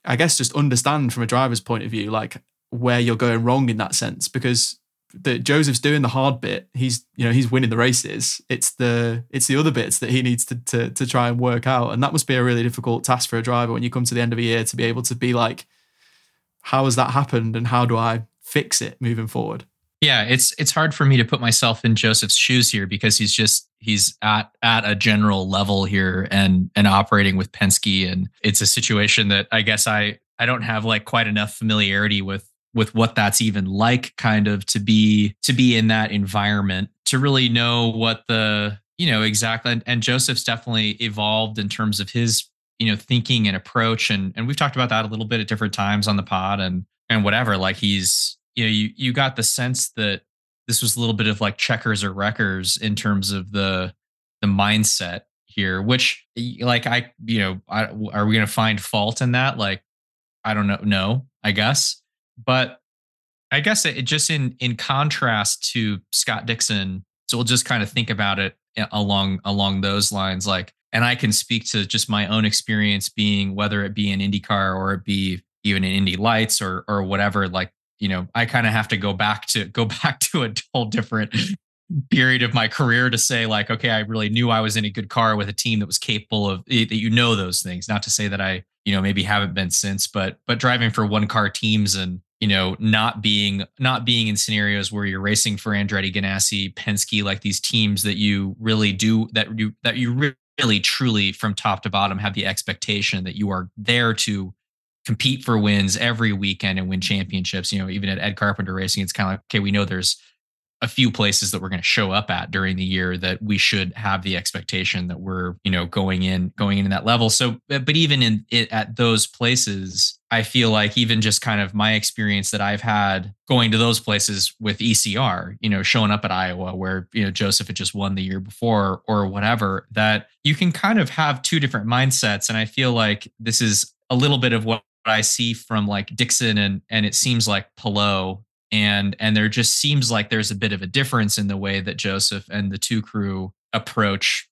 I guess, just understand from a driver's point of view, like where you're going wrong in that sense? Because the, Joseph's doing the hard bit. He's you know he's winning the races. It's the it's the other bits that he needs to to to try and work out, and that must be a really difficult task for a driver when you come to the end of a year to be able to be like, how has that happened and how do I fix it moving forward? Yeah, it's it's hard for me to put myself in Joseph's shoes here because he's just he's at at a general level here and and operating with Penske, and it's a situation that I guess I I don't have like quite enough familiarity with with what that's even like, kind of to be to be in that environment to really know what the, you know, exactly. And, and Joseph's definitely evolved in terms of his, you know, thinking and approach. And and we've talked about that a little bit at different times on the pod and, and whatever, like he's, you know, you, you got the sense that this was a little bit of like checkers or wreckers in terms of the, the mindset here, which like, I, you know, I, are we going to find fault in that? Like, I don't know. No, I guess, but I guess it, it just in, in contrast to Scott Dixon. So we'll just kind of think about it along, along those lines. Like, and I can speak to just my own experience being, whether it be in IndyCar or it be even in Indy Lights or or whatever, like, you know, I kind of have to go back to go back to a whole different period of my career to say like, okay, I really knew I was in a good car with a team that was capable of that, you know, those things. Not to say that I, you know, maybe haven't been since, but but driving for one car teams and, you know, not being not being in scenarios where you're racing for Andretti, Ganassi, Penske, like these teams that you really do that you that you really really truly from top to bottom have the expectation that you are there to compete for wins every weekend and win championships. You know, even at Ed Carpenter Racing, it's kind of like, okay, we know there's a few places that we're going to show up at during the year that we should have the expectation that we're, you know, going in, going into that level. So, but even in it at those places, I feel like even just kind of my experience that I've had going to those places with E C R, you know, showing up at Iowa where, you know, Joseph had just won the year before or whatever, that you can kind of have two different mindsets. And I feel like this is a little bit of what I see from like Dixon and, and it seems like Palou. And and there just seems like there's a bit of a difference in the way that Joseph and the two crew approach,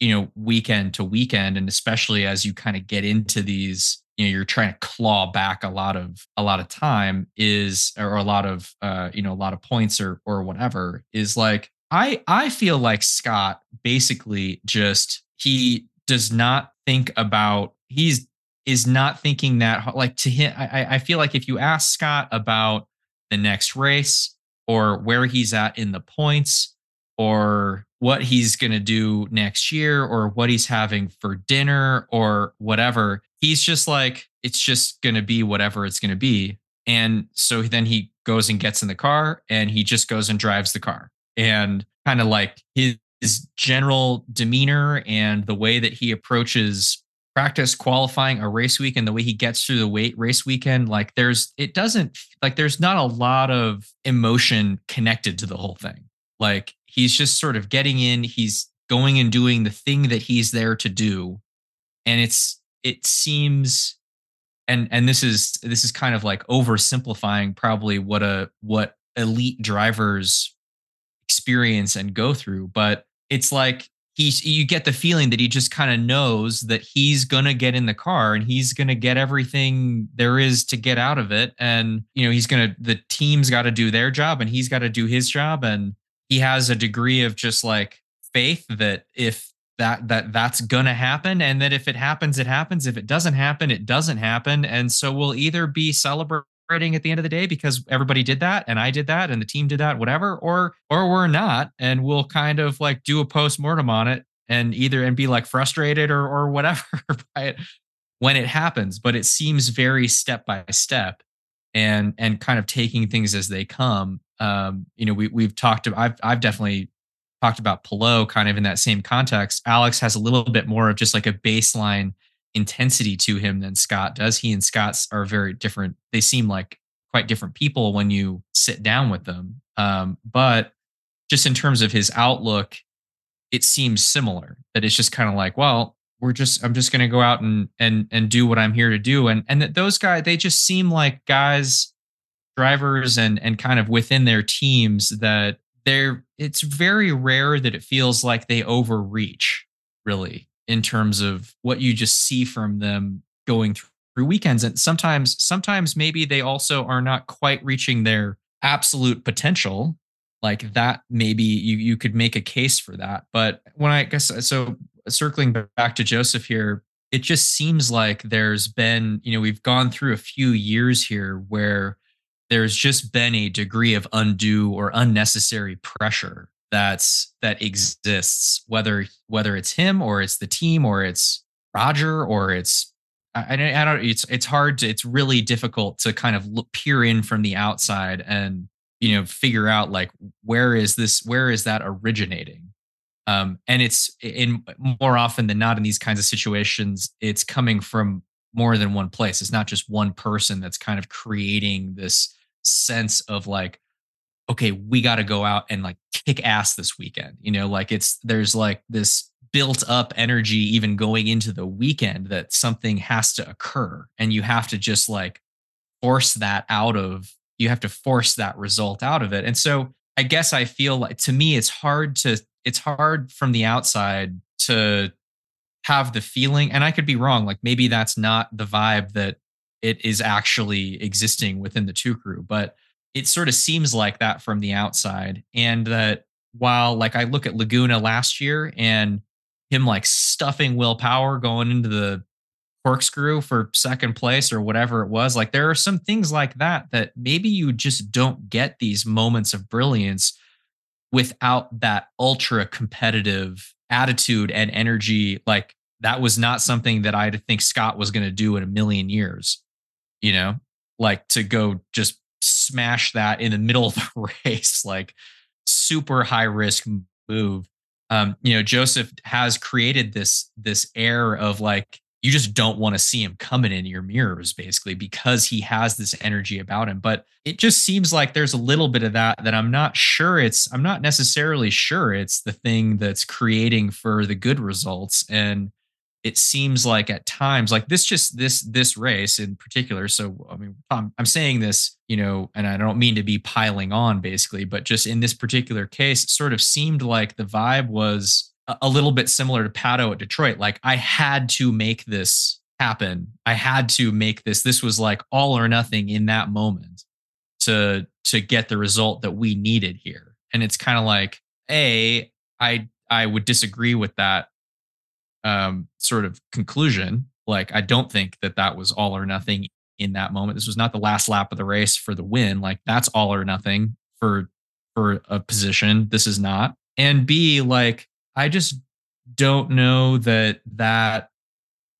you know, weekend to weekend. And especially as you kind of get into these, you know, you're trying to claw back a lot of a lot of time is or a lot of, uh, you know, a lot of points or or whatever is like I I feel like Scott basically just he does not think about he's is not thinking that like to him. I, I feel like if you ask Scott about the next race or where he's at in the points or what he's going to do next year or what he's having for dinner or whatever, he's just like, it's just going to be whatever it's going to be. And so then he goes and gets in the car and he just goes and drives the car, and kind of like his, his general demeanor and the way that he approaches practice, qualifying, a race weekend, the way he gets through the weight race weekend, like there's, it doesn't like, there's not a lot of emotion connected to the whole thing. Like he's just sort of getting in, he's going and doing the thing that he's there to do. And it's, it seems, and, and this is, this is kind of like oversimplifying probably what a, what elite drivers experience and go through, but it's like, he's, you get the feeling that he just kind of knows that he's going to get in the car and he's going to get everything there is to get out of it. And, you know, he's going to, the team's got to do their job and he's got to do his job. And he has a degree of just like faith that if that, that that's going to happen. And that if it happens, it happens. If it doesn't happen, it doesn't happen. And so we'll either be celebrating at the end of the day because everybody did that and I did that and the team did that, whatever, or or we're not, and we'll kind of like do a post-mortem on it and either and be like frustrated or or whatever by it when it happens. But it seems very step by step and and kind of taking things as they come. Um, you know, we we've talked about I've I've definitely talked about Palou kind of in that same context. Alex has a little bit more of just like a baseline intensity to him than Scott does. He and Scott are very different. They seem like quite different people when you sit down with them. Um, but just in terms of his outlook, it seems similar, that it's just kind of like, well, we're just, I'm just going to go out and, and, and do what I'm here to do. And, and that those guys, they just seem like guys, drivers and, and kind of within their teams that they're, it's very rare that it feels like they overreach really, in terms of what you just see from them going through weekends. And sometimes, sometimes maybe they also are not quite reaching their absolute potential. Like that, maybe you you could make a case for that. But when I guess, so circling back to Joseph here, it just seems like there's been, you know, we've gone through a few years here where there's just been a degree of undue or unnecessary pressure that's that exists, whether whether it's him or it's the team or it's Roger or it's I, I don't it's it's hard to it's really difficult to kind of look, peer in from the outside and, you know, figure out like where is this where is that originating, um, and it's in more often than not in these kinds of situations it's coming from more than one place. It's not just one person that's kind of creating this sense of like, okay, we got to go out and like kick ass this weekend. You know, like it's, there's like this built up energy, even going into the weekend, that something has to occur and you have to just like force that out of, you have to force that result out of it. And so I guess I feel like to me, it's hard to, it's hard from the outside to have the feeling. And I could be wrong. Like maybe that's not the vibe that it is actually existing within the two crew, but it sort of seems like that from the outside. And that while like I look at Laguna last year and him like stuffing Will Power going into the corkscrew for second place or whatever it was, like there are some things like that, that maybe you just don't get these moments of brilliance without that ultra competitive attitude and energy. Like that was not something that I think Scott was going to do in a million years, you know, like to go just smash that in the middle of the race, like super high risk move. Um, you know, Joseph has created this, this air of like, you just don't want to see him coming in your mirrors basically because he has this energy about him. But it just seems like there's a little bit of that, that I'm not sure it's, I'm not necessarily sure it's the thing that's creating for the good results. And it seems like at times, like this, just this, this race in particular. So, I mean, I'm, I'm saying this, you know, and I don't mean to be piling on basically, but just in this particular case, it sort of seemed like the vibe was a little bit similar to Pato at Detroit. Like I had to make this happen. I had to make this, this was like all or nothing in that moment to, to get the result that we needed here. And it's kind of like, A, I, I would disagree with that um, sort of conclusion. Like, I don't think that that was all or nothing in that moment. This was not the last lap of the race for the win. Like that's all or nothing for, for a position. This is not. And B, like, I just don't know that that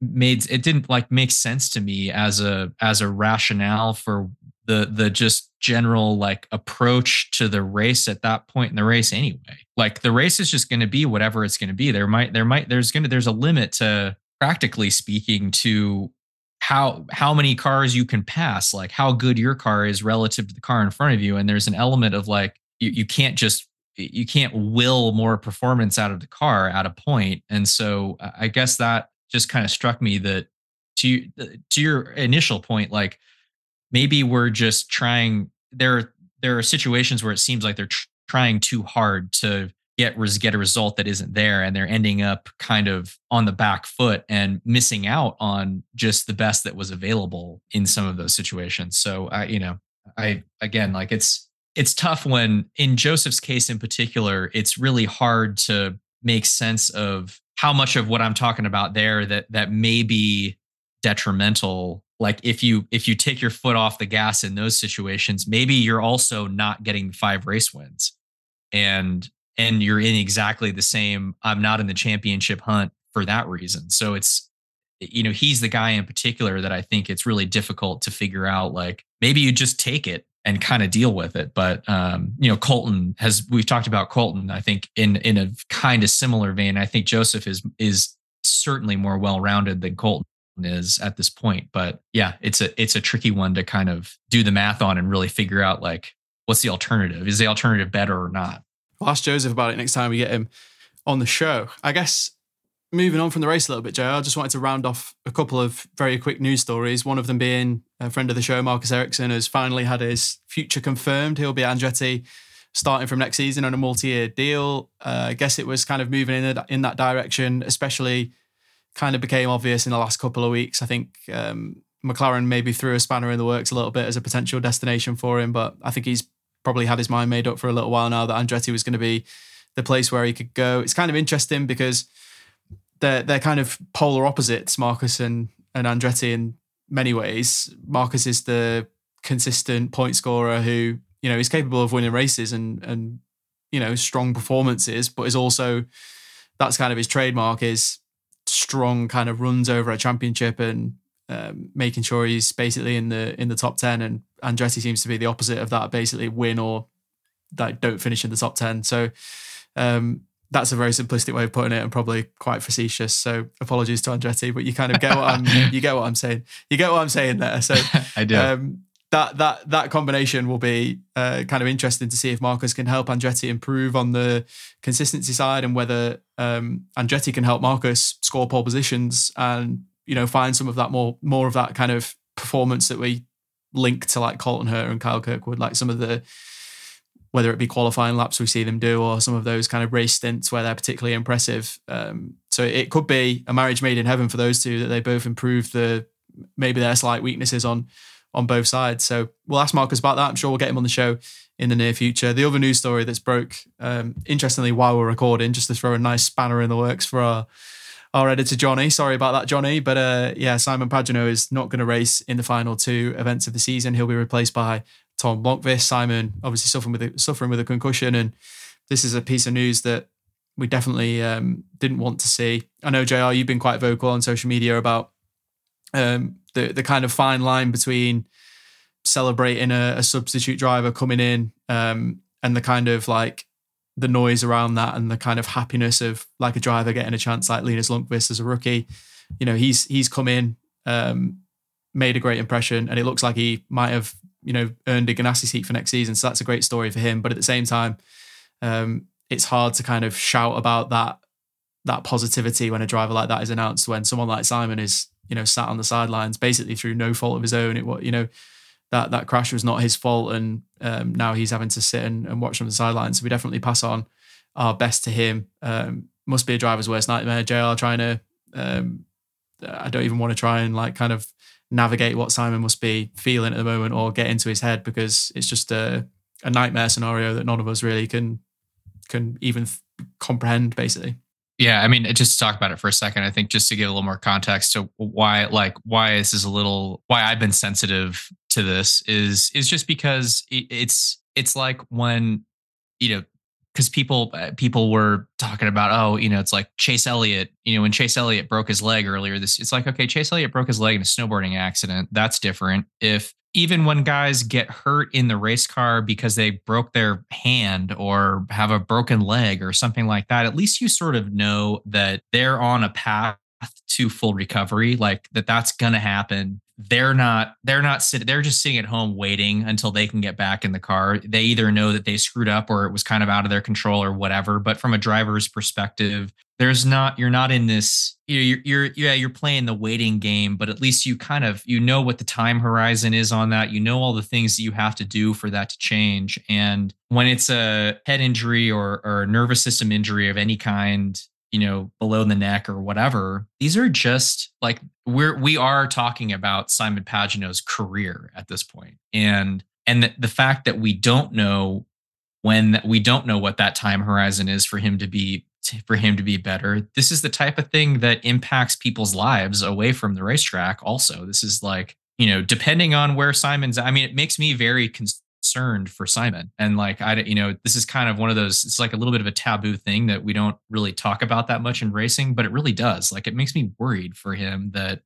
made, it didn't like make sense to me as a, as a rationale for the, the just general like approach to the race at that point in the race anyway. Like the race is just going to be whatever it's going to be. There might, there might, there's going to, there's a limit to practically speaking to how how many cars you can pass, like how good your car is relative to the car in front of you. And there's an element of like, you, you can't just, you can't will more performance out of the car at a point. And so I guess that just kind of struck me that to, to your initial point, like maybe we're just trying, there, there are situations where it seems like they're tr- trying too hard to get get a result that isn't there, and they're ending up kind of on the back foot and missing out on just the best that was available in some of those situations. So I, you know, I, again, like it's, it's tough when in Joseph's case in particular, it's really hard to make sense of how much of what I'm talking about there that, that may be detrimental. Like if you, if you take your foot off the gas in those situations, maybe you're also not getting five race wins and, and you're in exactly the same, I'm not in the championship hunt for that reason. So it's, you know, he's the guy in particular that I think it's really difficult to figure out, like maybe you just take it and kind of deal with it. But, um, you know, Colton has, we've talked about Colton, I think in, in a kind of similar vein. I think Joseph is, is certainly more well-rounded than Colton is at this point, but yeah, it's a, it's a tricky one to kind of do the math on and really figure out like, what's the alternative? Is the alternative better or not? I'll ask Joseph about it next time we get him on the show. I guess moving on from the race a little bit, J R, I just wanted to round off a couple of very quick news stories. One of them being a friend of the show, Marcus Ericsson, has finally had his future confirmed. He'll be at Andretti starting from next season on a multi-year deal. Uh, I guess it was kind of moving in, in that direction, especially kind of became obvious in the last couple of weeks. I think um, McLaren maybe threw a spanner in the works a little bit as a potential destination for him, but I think he's probably had his mind made up for a little while now that Andretti was going to be the place where he could go. It's kind of interesting because they're, they're kind of polar opposites, Marcus and, and Andretti, in many ways. Marcus is the consistent point scorer who, you know, is capable of winning races and, and, you know, strong performances, but is also, that's kind of his trademark, is strong kind of runs over a championship and Um, making sure he's basically in the in the top ten, and Andretti seems to be the opposite of that, basically win or like don't finish in the top ten. So um, that's a very simplistic way of putting it and probably quite facetious. So apologies to Andretti, but you kind of get what I'm you get what I'm saying. You get what I'm saying there. So I do. Um, that that that combination will be uh, kind of interesting to see if Marcus can help Andretti improve on the consistency side, and whether um, Andretti can help Marcus score pole positions and, you know, find some of that more, more of that kind of performance that we link to like Colton Herta and Kyle Kirkwood, like some of the, whether it be qualifying laps we see them do, or some of those kind of race stints where they're particularly impressive. Um, so it could be a marriage made in heaven for those two, that they both improve the, maybe their slight weaknesses on, on both sides. So we'll ask Marcus about that. I'm sure we'll get him on the show in the near future. The other news story that's broke, um, interestingly, while we're recording, just to throw a nice spanner in the works for our, Our editor Johnny, sorry about that, Johnny, but uh, yeah, Simon Pagenaud is not going to race in the final two events of the season. He'll be replaced by Tom Blomqvist. Simon obviously suffering with a, suffering with a concussion, and this is a piece of news that we definitely um, didn't want to see. I know, J R, you've been quite vocal on social media about um, the the kind of fine line between celebrating a, a substitute driver coming in um, and the kind of like the noise around that, and the kind of happiness of like a driver getting a chance, like Linus Lundqvist as a rookie. You know, he's, he's come in, um, made a great impression, and it looks like he might have, you know, earned a Ganassi seat for next season. So that's a great story for him. But at the same time, um, it's hard to kind of shout about that, that positivity when a driver like that is announced, when someone like Simon is, you know, sat on the sidelines, basically through no fault of his own. It was, you know, that, that crash was not his fault. And um, now he's having to sit and, and watch from the sidelines. So we definitely pass on our best to him. Um, must be a driver's worst nightmare, J R, trying to, um, I don't even want to try and like kind of navigate what Simon must be feeling at the moment or get into his head, because it's just a, a nightmare scenario that none of us really can, can even th- comprehend basically. Yeah. I mean, just to talk about it for a second, I think just to give a little more context to why, like why this is a little, why I've been sensitive to this is, is just because it's, it's like when, you know, cause people, people were talking about, oh, you know, it's like Chase Elliott, you know, when Chase Elliott broke his leg earlier this, it's like, okay, Chase Elliott broke his leg in a snowboarding accident. That's different. If even when guys get hurt in the race car because they broke their hand or have a broken leg or something like that, at least you sort of know that they're on a path to full recovery, like that that's going to happen. They're not, they're not sitting, they're just sitting at home waiting until they can get back in the car. They either know that they screwed up or it was kind of out of their control or whatever. But from a driver's perspective, there's not, you're not in this, you're, you're, yeah, you're playing the waiting game, but at least you kind of, you know what the time horizon is on that. You know all the things that you have to do for that to change. And when it's a head injury or, or a nervous system injury of any kind, you know, below the neck or whatever, these are just like, we're, we are talking about Simon Pagino's career at this point. And, and the, the fact that we don't know when we don't know what that time horizon is for him to be, for him to be better. This is the type of thing that impacts people's lives away from the racetrack. Also, this is like, you know, depending on where Simon's, I mean, it makes me very concerned. concerned for Simon. And like, I, you know, this is kind of one of those, it's like a little bit of a taboo thing that we don't really talk about that much in racing, but it really does. Like, it makes me worried for him that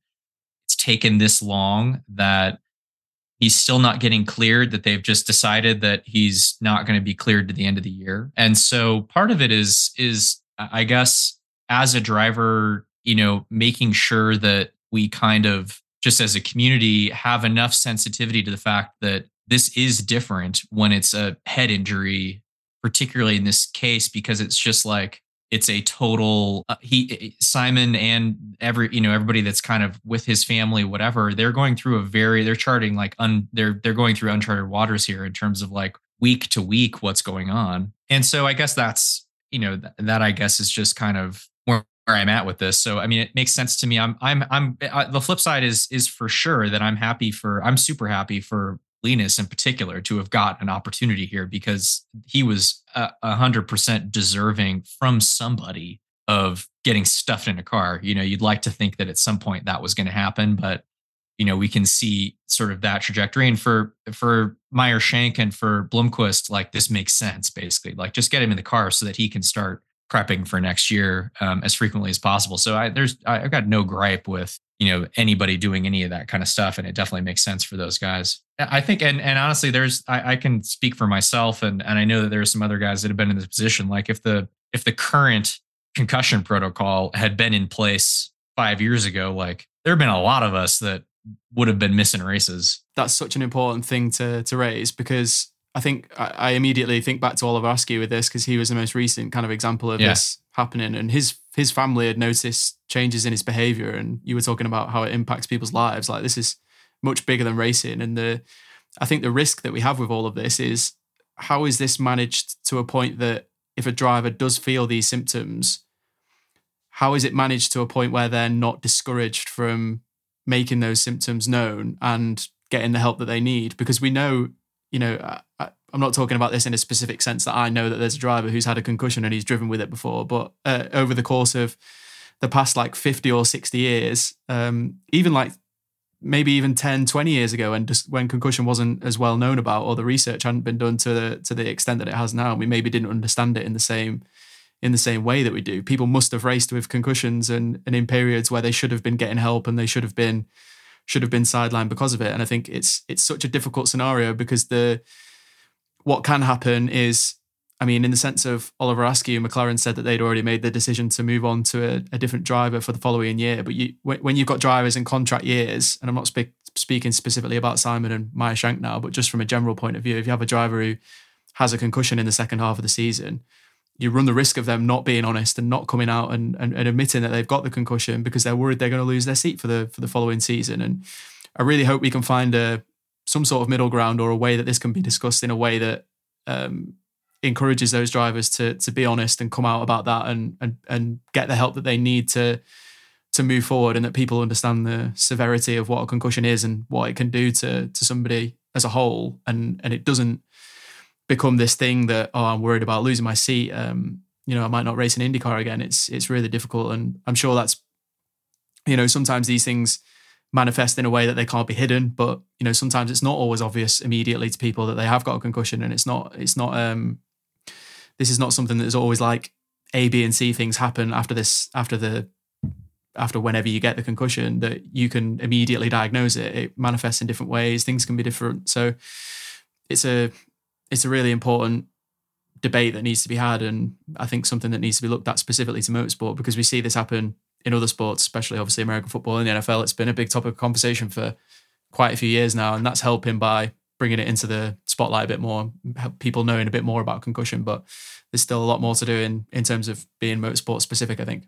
it's taken this long, that he's still not getting cleared, that they've just decided that he's not going to be cleared to the end of the year. And so part of it is, is I guess as a driver, you know, making sure that we kind of just as a community have enough sensitivity to the fact that this is different when it's a head injury, particularly in this case, because it's just like, it's a total, uh, he, Simon and every, you know, everybody that's kind of with his family, whatever, they're going through a very, they're charting like, un, they're, they're going through uncharted waters here in terms of like week to week, what's going on. And so I guess that's, you know, th- that I guess is just kind of where, where I'm at with this. So, I mean, it makes sense to me. I'm, I'm, I'm, I, the flip side is, is for sure that I'm happy for, I'm super happy for Linus in particular to have got an opportunity here, because he was a hundred percent deserving from somebody of getting stuffed in a car. You know, you'd like to think that at some point that was going to happen, but you know, we can see sort of that trajectory. And for, for Meyer Shank and for Blomqvist, like this makes sense basically, like just get him in the car so that he can start prepping for next year um, as frequently as possible. So I, there's, I, I've got no gripe with, you know, anybody doing any of that kind of stuff. And it definitely makes sense for those guys. I think, and and honestly, there's, I, I can speak for myself. And and I know that there are some other guys that have been in this position. Like if the, if the current concussion protocol had been in place five years ago, like there've been a lot of us that would have been missing races. That's such an important thing to to raise, because I think I immediately think back to Oliver Askew with this, because he was the most recent kind of example of yeah. this happening. And his his family had noticed changes in his behavior. And you were talking about how it impacts people's lives. Like this is much bigger than racing. And the I think the risk that we have with all of this is, how is this managed to a point that if a driver does feel these symptoms, how is it managed to a point where they're not discouraged from making those symptoms known and getting the help that they need? Because we know, you know, I, I'm not talking about this in a specific sense that I know that there's a driver who's had a concussion and he's driven with it before, but uh, over the course of the past like fifty or sixty years, um, even like maybe even ten, twenty years ago, and just when concussion wasn't as well known about, or the research hadn't been done to the, to the extent that it has now, we maybe didn't understand it in the same in the same way that we do. People must have raced with concussions and, and in periods where they should have been getting help and they should have been should have been sidelined because of it. And I think it's it's such a difficult scenario, because the what can happen is, I mean, in the sense of Oliver Askew, McLaren said that they'd already made the decision to move on to a, a different driver for the following year. But you, when you've got drivers in contract years, and I'm not spe- speaking specifically about Simon and Meyer Shank now, but just from a general point of view, if you have a driver who has a concussion in the second half of the season, you run the risk of them not being honest and not coming out and, and, and admitting that they've got the concussion, because they're worried they're going to lose their seat for the for the following season. And I really hope we can find a some sort of middle ground, or a way that this can be discussed in a way that um, encourages those drivers to to be honest and come out about that and and and get the help that they need to to move forward, and that people understand the severity of what a concussion is and what it can do to to somebody as a whole, and and it doesn't become this thing that, oh, I'm worried about losing my seat. Um, you know, I might not race an IndyCar again. It's it's really difficult. And I'm sure that's, you know, sometimes these things manifest in a way that they can't be hidden. But, you know, sometimes it's not always obvious immediately to people that they have got a concussion. And it's not, it's not, um, this is not something that is always like A, B, and C things happen after this, after the, after whenever you get the concussion, that you can immediately diagnose it. It manifests in different ways. Things can be different. So it's a, It's a really important debate that needs to be had, and I think something that needs to be looked at specifically to motorsport, because we see this happen in other sports, especially obviously American football and the N F L, it's been a big topic of conversation for quite a few years now, and that's helping by bringing it into the spotlight a bit more, help people knowing a bit more about concussion, but there's still a lot more to do in, in terms of being motorsport specific, I think.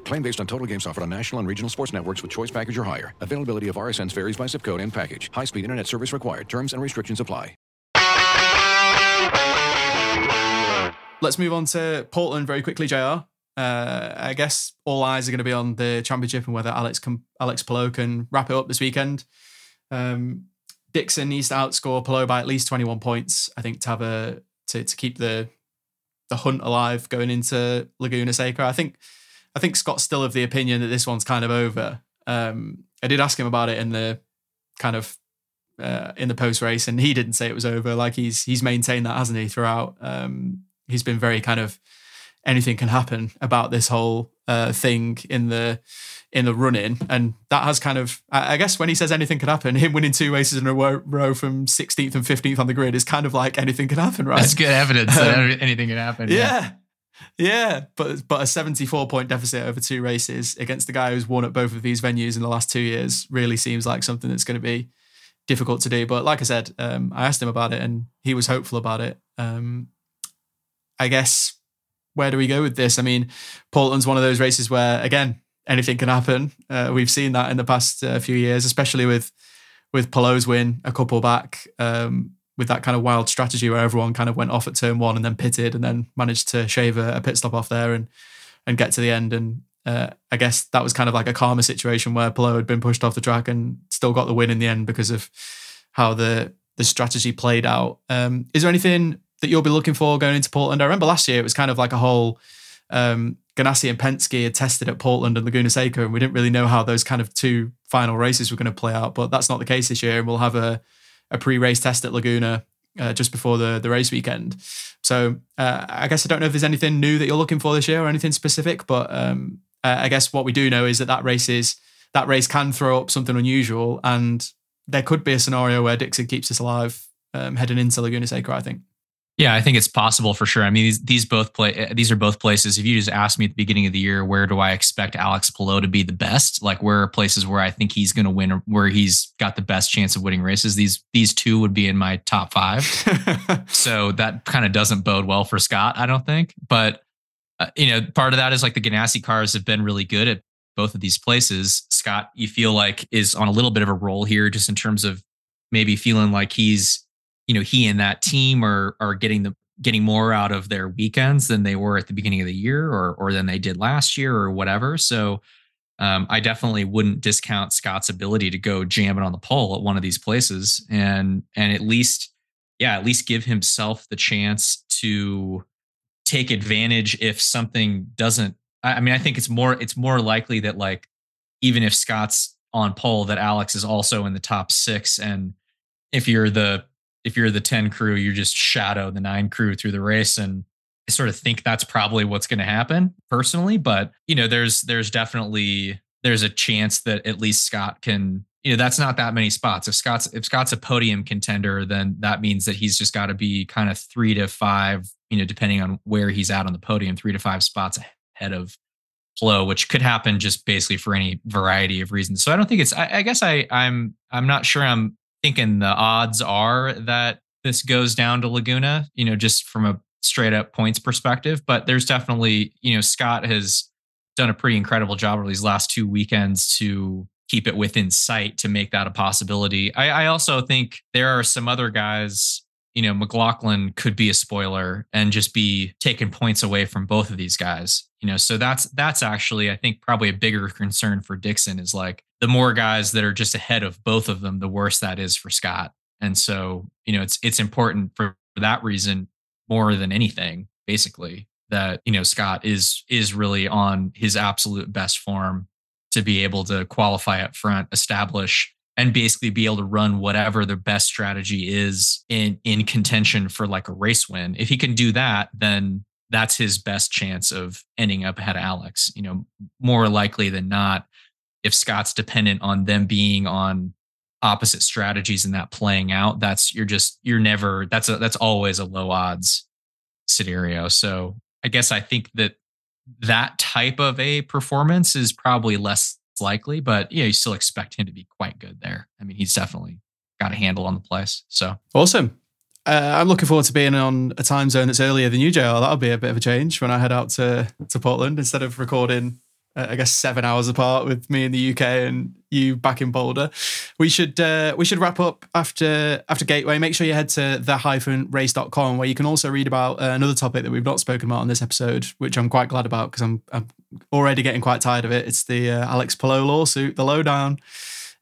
Claim based on total games offered on national and regional sports networks with choice package or higher. Availability of R S Ns varies by zip code and package. High-speed internet service required. Terms and restrictions apply. Let's move on to Portland very quickly, J R. Uh, I guess all eyes are going to be on the championship and whether Alex can, Alex Palou can wrap it up this weekend. Um, Dixon needs to outscore Palou by at least twenty-one points, I think, to have a, to, to keep the the hunt alive going into Laguna Seca. I think I think Scott's still of the opinion that this one's kind of over. Um, I did ask him about it in the kind of uh, in the post race, and he didn't say it was over. Like he's he's maintained that, hasn't he, throughout. Um, He's been very kind of anything can happen about this whole uh, thing in the in the run-in, and that has kind of, I guess when he says anything can happen, him winning two races in a row from sixteenth and fifteenth on the grid is kind of like anything can happen, right? That's good evidence um, that anything can happen. Yeah, yeah, yeah. But but a seventy-four point deficit over two races against the guy who's won at both of these venues in the last two years really seems like something that's going to be difficult to do. But like I said, um, I asked him about it, and he was hopeful about it. Um, I guess, where do we go with this? I mean, Portland's one of those races where, again, anything can happen. Uh, we've seen that in the past uh, few years, especially with with Palou's win a couple back, um, with that kind of wild strategy where everyone kind of went off at turn one and then pitted and then managed to shave a, a pit stop off there and and get to the end. And uh, I guess that was kind of like a karma situation where Palou had been pushed off the track and still got the win in the end because of how the, the strategy played out. Um, is there anything that you'll be looking for going into Portland? I remember last year it was kind of like a whole um, Ganassi and Penske had tested at Portland and Laguna Seca, and we didn't really know how those kind of two final races were going to play out, but that's not the case this year, and we'll have a, a pre-race test at Laguna uh, just before the, the race weekend. So uh, I guess I don't know if there's anything new that you're looking for this year or anything specific, but um, I guess what we do know is that that race, is, that race can throw up something unusual, and there could be a scenario where Dixon keeps us alive um, heading into Laguna Seca, I think. Yeah, I think it's possible for sure. I mean, these these both play these are both places. If you just asked me at the beginning of the year, where do I expect Alex Palou to be the best? Like, where are places where I think he's going to win, or where he's got the best chance of winning races? These these two would be in my top five. So that kind of doesn't bode well for Scott, I don't think. But uh, you know, part of that is like the Ganassi cars have been really good at both of these places. Scott, you feel like, is on a little bit of a roll here, just in terms of maybe feeling like he's, you know, he and that team are are getting the getting more out of their weekends than they were at the beginning of the year, or or than they did last year, or whatever. So um, I definitely wouldn't discount Scott's ability to go jamming on the pole at one of these places, and and at least yeah, at least give himself the chance to take advantage if something doesn't. I, I mean, I think it's more it's more likely that, like, even if Scott's on pole, that Alex is also in the top six, and if you're the If you're the ten crew, you just shadow the nine crew through the race. And I sort of think that's probably what's going to happen personally. But, you know, there's there's definitely there's a chance that at least Scott can, you know, that's not that many spots. If Scott's if Scott's a podium contender, then that means that he's just got to be kind of three to five, you know, depending on where he's at on the podium, three to five spots ahead of Palou, which could happen just basically for any variety of reasons. So I don't think it's I, I guess I I'm I'm not sure I'm thinking the odds are that this goes down to Laguna, you know, just from a straight up points perspective. But there's definitely, you know, Scott has done a pretty incredible job over these last two weekends to keep it within sight to make that a possibility. I, I also think there are some other guys, you know, McLaughlin could be a spoiler and just be taking points away from both of these guys, you know, so that's, that's actually, I think, probably a bigger concern for Dixon is, like, the more guys that are just ahead of both of them, the worse that is for Scott. And so, you know, it's it's important for that reason more than anything, basically, that, you know, Scott is is really on his absolute best form to be able to qualify up front, establish, and basically be able to run whatever the best strategy is in, in contention for like a race win. If he can do that, then that's his best chance of ending up ahead of Alex. You know, more likely than not, if Scott's dependent on them being on opposite strategies and that playing out, that's, you're just, you're never, that's a, that's always a low odds scenario. So I guess I think that that type of a performance is probably less likely, but yeah, you still expect him to be quite good there. I mean, he's definitely got a handle on the place. So awesome. Uh, I'm looking forward to being on a time zone that's earlier than you, J R. That'll be a bit of a change when I head out to, to Portland, instead of recording, uh, I guess, seven hours apart with me in the U K and you back in Boulder. We should uh, we should wrap up after after Gateway. Make sure you head to the dash race dot com, where you can also read about uh, another topic that we've not spoken about on this episode, which I'm quite glad about because I'm, I'm already getting quite tired of it. It's the uh, Alex Palou lawsuit, the lowdown.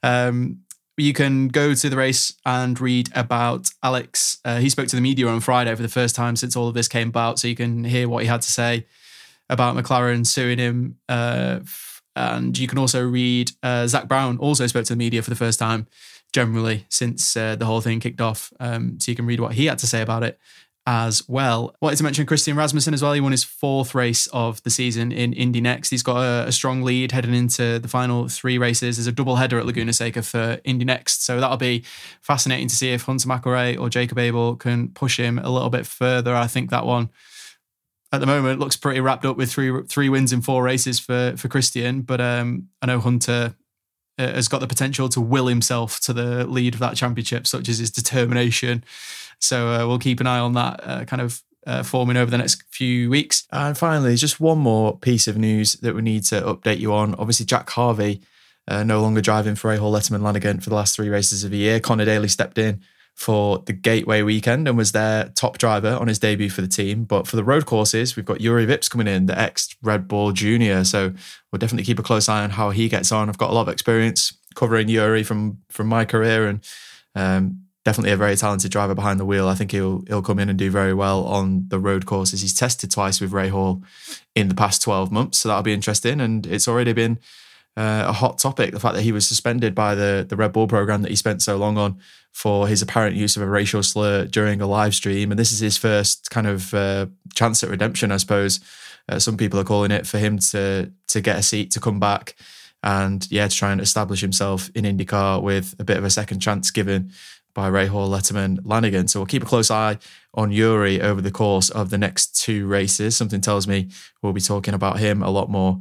Um You can go to the race and read about Alex. Uh, he spoke to the media on Friday for the first time since all of this came about, so you can hear what he had to say about McLaren suing him. Uh, and you can also read uh, Zach Brown also spoke to the media for the first time generally since uh, the whole thing kicked off. Um, so you can read what he had to say about it as well. Wanted to mention Christian Rasmussen as well. He won his fourth race of the season in Indy Next. He's got a, a strong lead heading into the final three races. There's a double header at Laguna Seca for Indy Next, so that'll be fascinating to see if Hunter McElroy or Jacob Abel can push him a little bit further. I think that one at the moment looks pretty wrapped up with three three wins in four races for for Christian, but um, I know Hunter uh, has got the potential to will himself to the lead of that championship, such as his determination. So uh, we'll keep an eye on that uh, kind of uh, forming over the next few weeks. And finally, just one more piece of news that we need to update you on. Obviously, Jack Harvey, uh, no longer driving for Rahal Letterman Lanigan for the last three races of the year. Connor Daly stepped in for the Gateway weekend and was their top driver on his debut for the team. But for the road courses, we've got Juri Vips coming in, the ex-Red Bull junior. So we'll definitely keep a close eye on how he gets on. I've got a lot of experience covering Juri from, from my career, and um definitely a very talented driver behind the wheel. I think he'll he'll come in and do very well on the road courses. He's tested twice with Rahal in the past twelve months, so that'll be interesting. And it's already been uh, a hot topic, the fact that he was suspended by the, the Red Bull program that he spent so long on for his apparent use of a racial slur during a live stream. And this is his first kind of uh, chance at redemption, I suppose. Uh, some people are calling it for him to to get a seat, to come back, and yeah, to try and establish himself in IndyCar with a bit of a second chance given by Rahal Letterman Lanigan. So we'll keep a close eye on Juri over the course of the next two races. Something tells me we'll be talking about him a lot more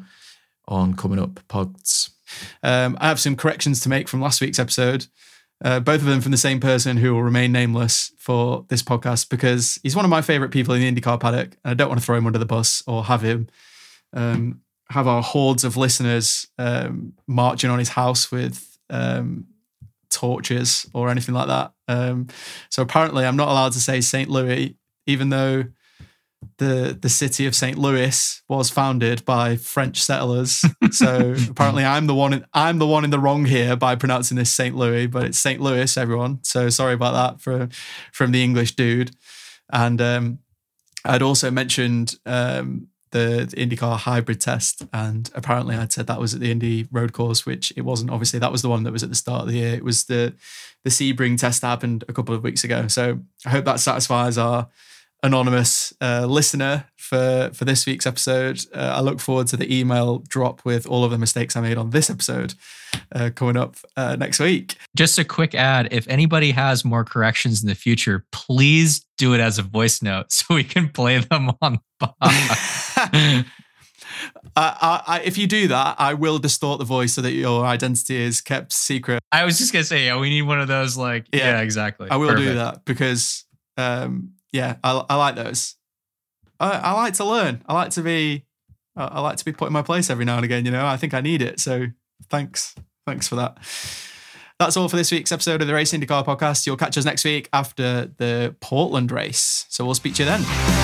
on coming up pods. Um, I have some corrections to make from last week's episode. Uh, both of them from the same person who will remain nameless for this podcast, because he's one of my favourite people in the IndyCar paddock. And I don't want to throw him under the bus or have him um, have our hordes of listeners um, marching on his house with Um, torches or anything like that. Um, so apparently I'm not allowed to say Saint Louis, even though the the city of Saint Louis was founded by French settlers. So apparently I'm the one in, I'm the one in the wrong here by pronouncing this Saint Louis, but it's Saint Louis, everyone. So sorry about that for, from the English dude. And um, I'd also mentioned um, the, the IndyCar hybrid test, and apparently I'd said that was at the Indy road course, which it wasn't. Obviously that was the one that was at the start of the year. It was the the Sebring test that happened a couple of weeks ago. So I hope that satisfies our anonymous uh, listener for for this week's episode. uh, I look forward to the email drop with all of the mistakes I made on this episode uh, coming up uh, next week. Just a quick ad: if anybody has more corrections in the future, please do it as a voice note so we can play them on the podcast. Uh, I, I, if you do that, I will distort the voice so that your identity is kept secret. I was just gonna say, yeah, we need one of those. Like, yeah, yeah, exactly. I will Perfect. do that because, um, yeah, I, I like those. I, I like to learn. I like to be. I, I like to be put in my place every now and again. You know, I think I need it. So thanks, thanks for that. That's all for this week's episode of the Race IndyCar podcast. You'll catch us next week after the Portland race. So we'll speak to you then.